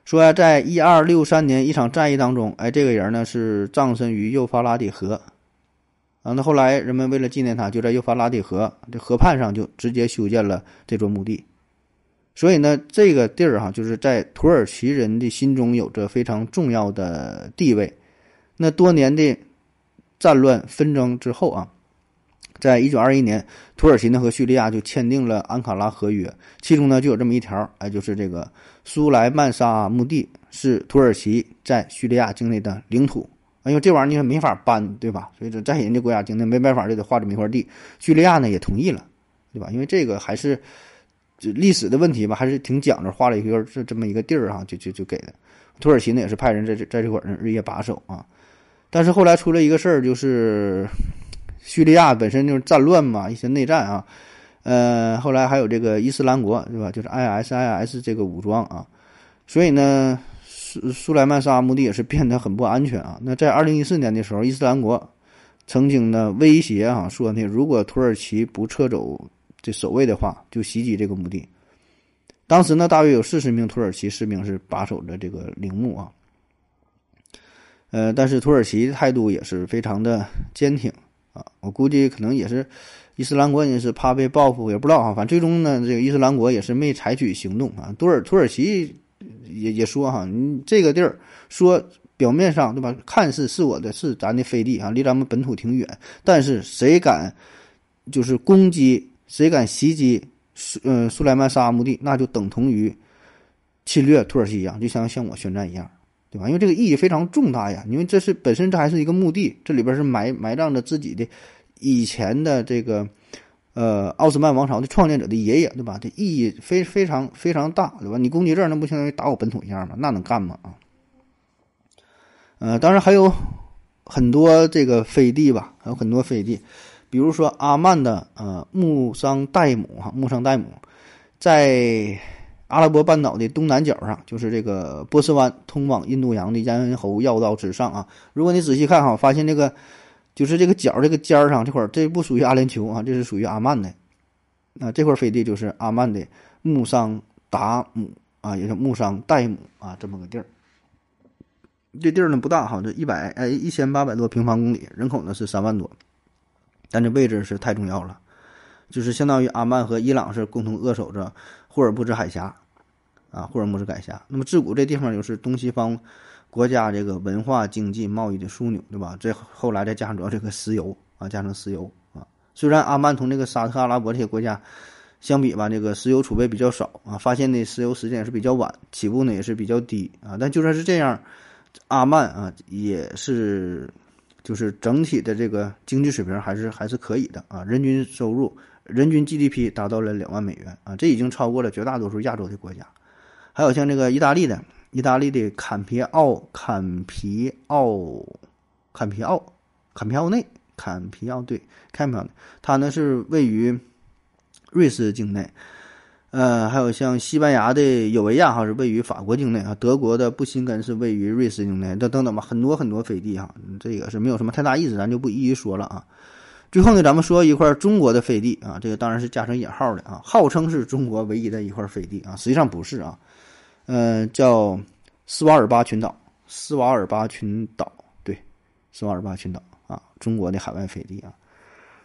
说呀、啊，在一二六三年一场战役当中，哎，这个人呢是葬身于幼发拉底河啊。那后来人们为了纪念他，就在幼发拉底河这河畔上就直接修建了这座墓地。所以呢，这个地儿哈、啊，就是在土耳其人的心中有着非常重要的地位。那多年的战乱纷争之后啊，在一九二一年，土耳其呢和叙利亚就签订了安卡拉合约，其中呢就有这么一条，哎，就是这个苏莱曼沙墓地是土耳其在叙利亚境内的领土。因为这玩意儿你没法搬，对吧？所以这在人家国家境内没办法，就得划这么一块地。叙利亚呢也同意了，对吧？因为这个还是。这历史的问题吧，还是挺讲究，画了一个这这么一个地儿啊，就就就给的。土耳其呢也是派人在这在这块儿日夜把守啊。但是后来出了一个事儿，就是叙利亚本身就是战乱嘛，一些内战啊。呃，后来还有这个伊斯兰国，对吧？就是 I S I S 这个武装啊。所以呢，苏苏莱曼沙墓地也是变得很不安全啊。那在二零一四年的时候，伊斯兰国曾经呢威胁啊，说呢如果土耳其不撤走。这守卫的话，就袭击这个墓地。当时呢，大约有四十名土耳其士兵是把守着这个陵墓啊。呃，但是土耳其态度也是非常的坚挺啊。我估计可能也是伊斯兰国也是怕被报复，也不知道啊。反正最终呢，这个伊斯兰国也是没采取行动啊。土耳土耳其也也说哈、啊，你这个地儿说表面上对吧，看似是我的是咱的飞地啊，离咱们本土挺远，但是谁敢就是攻击？谁敢袭击苏呃苏莱曼沙阿墓地，那就等同于侵略土耳其一样，就像像我宣战一样，对吧？因为这个意义非常重大呀，因为这是本身这还是一个墓地，这里边是埋埋葬着自己的以前的这个呃奥斯曼王朝的创建者的爷爷，对吧？这意义非非常非常大，对吧？你攻击这儿，那不相当于打我本土一样吗？那能干吗啊？呃，当然还有很多这个飞地吧，还有很多飞地。比如说阿曼的呃穆桑代姆哈穆桑代姆，在阿拉伯半岛的东南角上，就是这个波斯湾通往印度洋的咽喉要道之上啊。如果你仔细看哈，发现这个就是这个角这个尖儿上这块，这不属于阿联酋啊，这是属于阿曼的。那、啊、这块飞地就是阿曼的穆桑达姆啊，也叫穆桑代姆啊，这么个地儿。这地儿呢不大哈，这一百哎一千八百多平方公里，人口呢是三万多。但这位置是太重要了，就是相当于阿曼和伊朗是共同扼守着霍尔木兹海峡啊，霍尔木兹海峡。那么自古这地方就是东西方国家这个文化、经济、贸易的枢纽，对吧？这后来再加上主要这个石油啊，加上石油啊。虽然阿曼同这个沙特阿拉伯这些国家相比吧，这个石油储备比较少啊，发现的石油时间也是比较晚，起步呢也是比较低啊。但就算是这样，阿曼啊也是。就是整体的这个经济水平还是还是可以的啊，人均收入、人均 G D P 达到了两万美元啊，这已经超过了绝大多数亚洲的国家。还有像这个意大利的，意大利的坎皮奥、坎皮奥、坎皮奥、坎皮奥内、坎皮奥对，坎皮奥内，它呢是位于瑞士境内。呃，还有像西班牙的有维亚哈是位于法国境内啊，德国的布辛根是位于瑞士境内，这等等吧，很多很多飞地哈，这个是没有什么太大意思，咱就不一一说了啊。最后呢，咱们说一块中国的飞地啊，这个当然是加上引号的啊，号称是中国唯一的一块飞地啊，实际上不是啊。呃，叫斯瓦尔巴群岛，斯瓦尔巴群岛，对，斯瓦尔巴群岛啊，中国的海外飞地啊，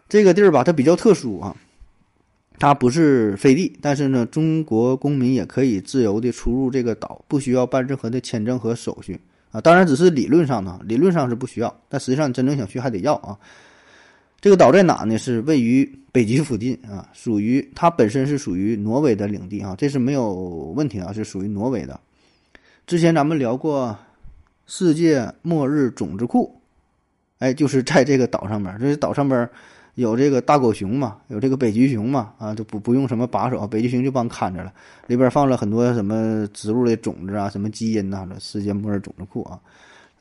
这个地儿吧，它比较特殊啊。它不是飞地，但是呢，中国公民也可以自由的出入这个岛，不需要办任何的签证和手续啊。当然，只是理论上呢，理论上是不需要，但实际上你真正想去还得要啊。这个岛在哪呢？是位于北极附近啊，属于它本身是属于挪威的领地啊，这是没有问题啊，是属于挪威的。之前咱们聊过世界末日种子库，哎，就是在这个岛上面，这是岛上面。有这个大狗熊嘛，有这个北极熊嘛，啊，就不不用什么把手，北极熊就帮看着了。里边放了很多什么植物的种子啊，什么基因呐、啊，世界末日种子库啊。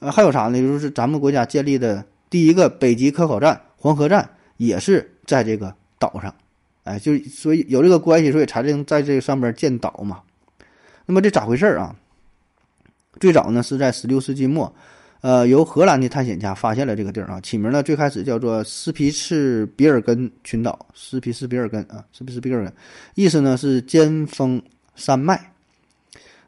呃、啊，还有啥呢？就是咱们国家建立的第一个北极科考站黄河站，也是在这个岛上。哎，就所以有这个关系，所以才能在这上边建岛嘛。那么这咋回事啊？最早呢是在十六世纪末。呃，由荷兰的探险家发现了这个地儿啊，起名呢最开始叫做斯皮茨比尔根群岛，斯皮茨比尔根啊，斯皮茨比尔根，意思呢是尖峰山脉。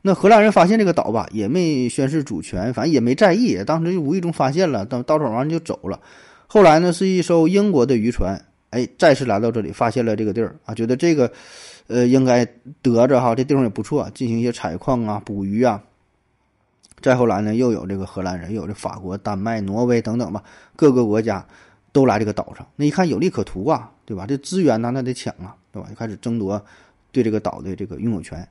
那荷兰人发现这个岛吧，也没宣示主权，反正也没在意，当时就无意中发现了，到到手完就走了。后来呢，是一艘英国的渔船，哎，再次来到这里，发现了这个地儿啊，觉得这个，呃，应该得着哈，这地方也不错，进行一些采矿啊、捕鱼啊。再后来呢，又有这个荷兰人，又有这法国、丹麦、挪威等等吧，各个国家都来这个岛上。那一看有利可图啊，对吧？这资源呢，那得抢啊，对吧？就开始争夺对这个岛的这个拥有权。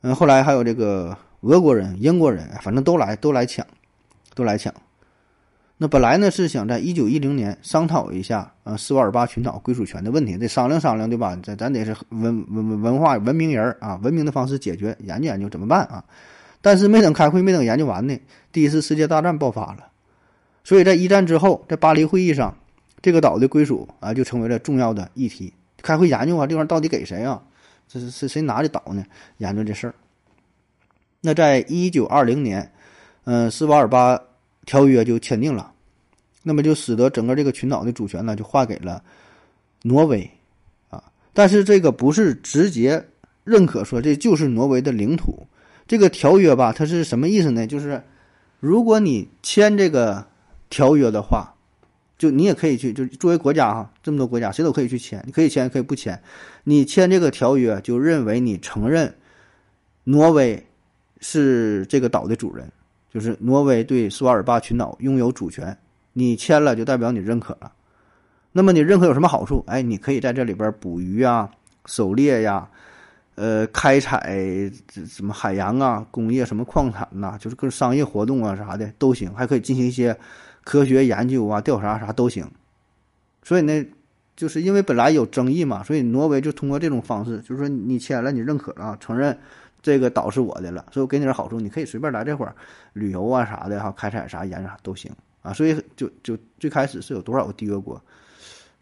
嗯，后来还有这个俄国人、英国人，反正都来，都来抢，都来抢。那本来呢是想在一九一零年商讨一下啊，斯瓦尔巴群岛归属权的问题，得商量商量，对吧？咱咱得是文文文化文明人啊，文明的方式解决，研究研究怎么办啊？但是没等开会，没等研究完呢，第一次世界大战爆发了。所以在一战之后，在巴黎会议上，这个岛的归属啊就成为了重要的议题。开会研究啊，这玩意儿到底给谁啊？这是是谁拿的岛呢？研究这事儿。那在一九二零年，嗯、呃，斯瓦尔巴条约就签订了，那么就使得整个这个群岛的主权呢就划给了挪威啊。但是这个不是直接认可说这就是挪威的领土。这个条约吧，它是什么意思呢？就是如果你签这个条约的话，就你也可以去，就作为国家哈，这么多国家谁都可以去签，你可以签，可以不签。你签这个条约，就认为你承认挪威是这个岛的主人，就是挪威对斯瓦尔巴群岛拥有主权。你签了，就代表你认可了。那么你认可有什么好处？哎，你可以在这里边捕鱼啊，狩猎呀、啊。呃，开采什么海洋啊，工业什么矿产呐、啊，就是各种商业活动啊啥的都行，还可以进行一些科学研究啊、调查啥都行。所以呢，就是因为本来有争议嘛，所以挪威就通过这种方式，就是说你签了，你认可了、啊，承认这个岛是我的了，所以我给你点好处，你可以随便来这会儿旅游啊啥的哈、啊，开采啥盐啥都行啊。所以就就最开始是有多少个缔约国，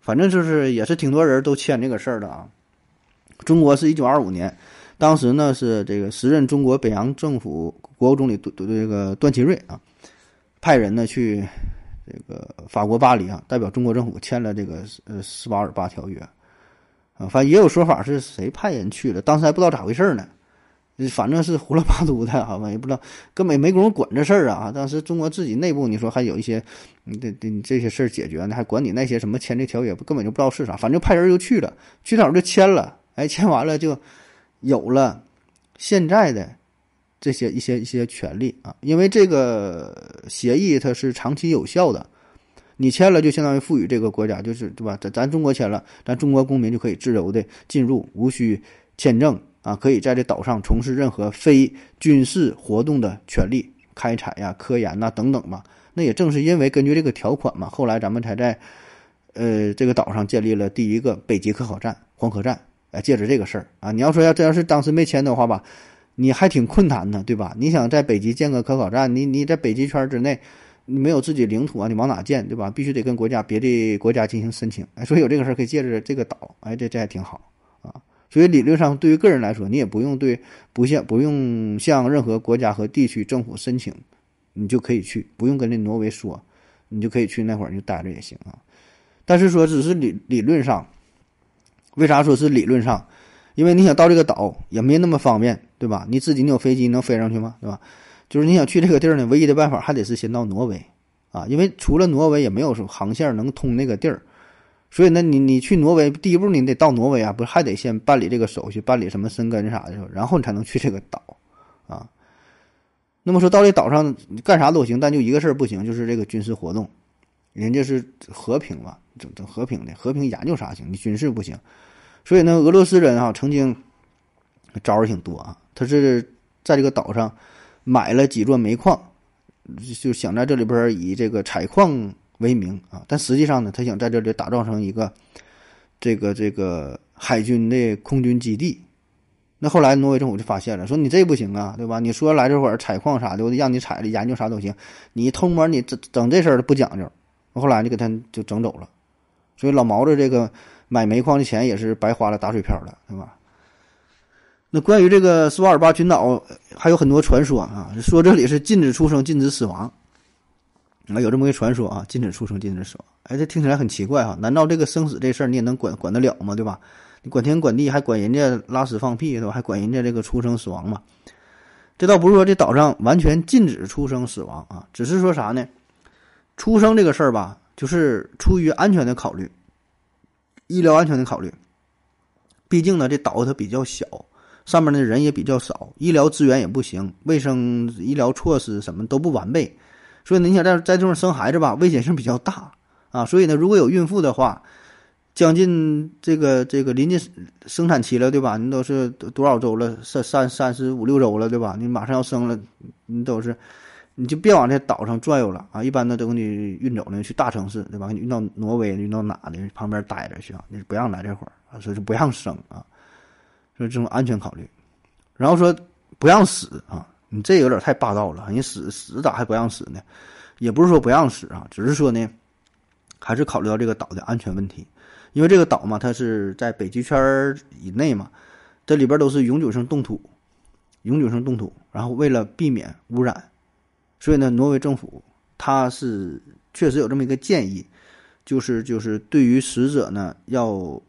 反正就是也是挺多人都签这个事儿的啊。中国是一九二五年，当时呢是这个时任中国北洋政府国务总理这个段祺瑞啊，派人呢去这个法国巴黎啊，代表中国政府签了这个呃斯瓦尔巴条约啊，反正也有说法是谁派人去了，当时还不知道咋回事呢，反正是胡乱八嘟的啊，也不知道，根本没工夫管这事儿啊。当时中国自己内部你说还有一些，你这这这些事儿解决呢，还管你那些什么签这条约，根本就不知道是啥，反正派人就去了，去哪儿就签了。哎，签完了就有了现在的这些一些一些权利啊，因为这个协议它是长期有效的，你签了就相当于赋予这个国家，就是对吧？咱咱中国签了，咱中国公民就可以自由的进入，无需签证啊，可以在这岛上从事任何非军事活动的权利，开采呀、啊、科研呐、啊、等等嘛。那也正是因为根据这个条款嘛，后来咱们才在呃这个岛上建立了第一个北极科考站黄河站。哎，借着这个事儿啊，你要说要这要是当时没签的话吧，你还挺困难的，对吧？你想在北极建个科考站，你你在北极圈之内，你没有自己领土啊，你往哪建，对吧？必须得跟国家别的国家进行申请。哎，所以有这个事儿可以借着这个岛，哎，这这还挺好啊。所以理论上对于个人来说，你也不用对不向不用向任何国家和地区政府申请，你就可以去，不用跟这挪威说，你就可以去那会儿你就待着也行啊。但是说只是理理论上。为啥说是理论上？因为你想到这个岛也没那么方便，对吧？你自己你有飞机能飞上去吗？对吧？就是你想去这个地儿呢，唯一的办法还得是先到挪威啊，因为除了挪威也没有什么航线能通那个地儿，所以呢，你你去挪威，第一步你得到挪威啊，不是还得先办理这个手续，办理什么申根啥的，然后你才能去这个岛啊。那么说到这岛上干啥都行，但就一个事儿不行，就是这个军事活动，人家是和平嘛，整整和平的，和平研究啥行，你军事不行。所以呢，俄罗斯人啊，曾经招儿挺多啊，他是在这个岛上买了几座煤矿，就想在这里边以这个采矿为名啊，但实际上呢，他想在这里打造成一个这个这个海军的空军基地。那后来挪威政府就发现了，说你这不行啊，对吧？你说来这会儿采矿啥的，我让你采了研究啥都行，你偷摸你整整这事儿不讲究。后来就给他就整走了，所以老毛子这个买煤矿的钱也是白花了，打水漂了，对吧？那关于这个苏瓦尔巴群岛还有很多传说啊，说这里是禁止出生禁止死亡，有这么个传说啊，禁止出生禁止死亡。哎，这听起来很奇怪啊，难道这个生死这事儿你也能管管得了吗？对吧？你管天管地还管人家拉屎放屁，对吧？还管人家这个出生死亡吗？这倒不是说这岛上完全禁止出生死亡啊，只是说啥呢，出生这个事儿吧，就是出于安全的考虑，医疗安全的考虑，毕竟呢这岛它比较小，上面的人也比较少，医疗资源也不行，卫生医疗措施什么都不完备，所以你想在在这种生孩子吧，危险性比较大啊。所以呢，如果有孕妇的话，将近这个这个临近生产期了，对吧？你都是多少周了？三三三十五六周了，对吧？你马上要生了，你都是你就别往这岛上转悠了啊！一般的都给你运走了，去大城市，对吧？你运到挪威，运到哪里旁边待着去啊？你不让来这会儿啊，所以就不让生啊。就这种安全考虑，然后说不让死啊，你这有点太霸道了，你死死咋还不让死呢？也不是说不让死啊，只是说呢，还是考虑到这个岛的安全问题，因为这个岛嘛，它是在北极圈以内嘛，这里边都是永久性冻土，永久性冻土。然后为了避免污染，所以呢，挪威政府它是确实有这么一个建议，就是就是对于死者呢要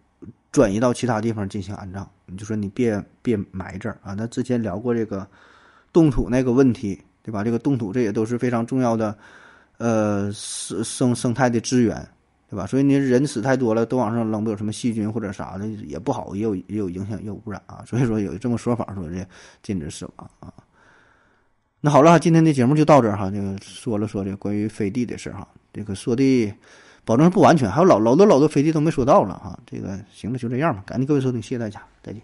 转移到其他地方进行安葬。你就说你别别埋这儿啊！咱之前聊过这个冻土那个问题，对吧？这个冻土这也都是非常重要的，呃，生生生态的资源，对吧？所以你人死太多了，都往上扔，有什么细菌或者啥的也不好，也有也有影响，也有污染啊。所以说有这么说法，说这禁止死亡啊。那好了，今天的节目就到这儿哈、啊。这个说了说这关于飞地的事哈、啊，这个说的。保证是不完全，还有老老多老多飞地都没说到了啊！这个行了，就这样吧，感谢各位收听，谢谢大家，再见。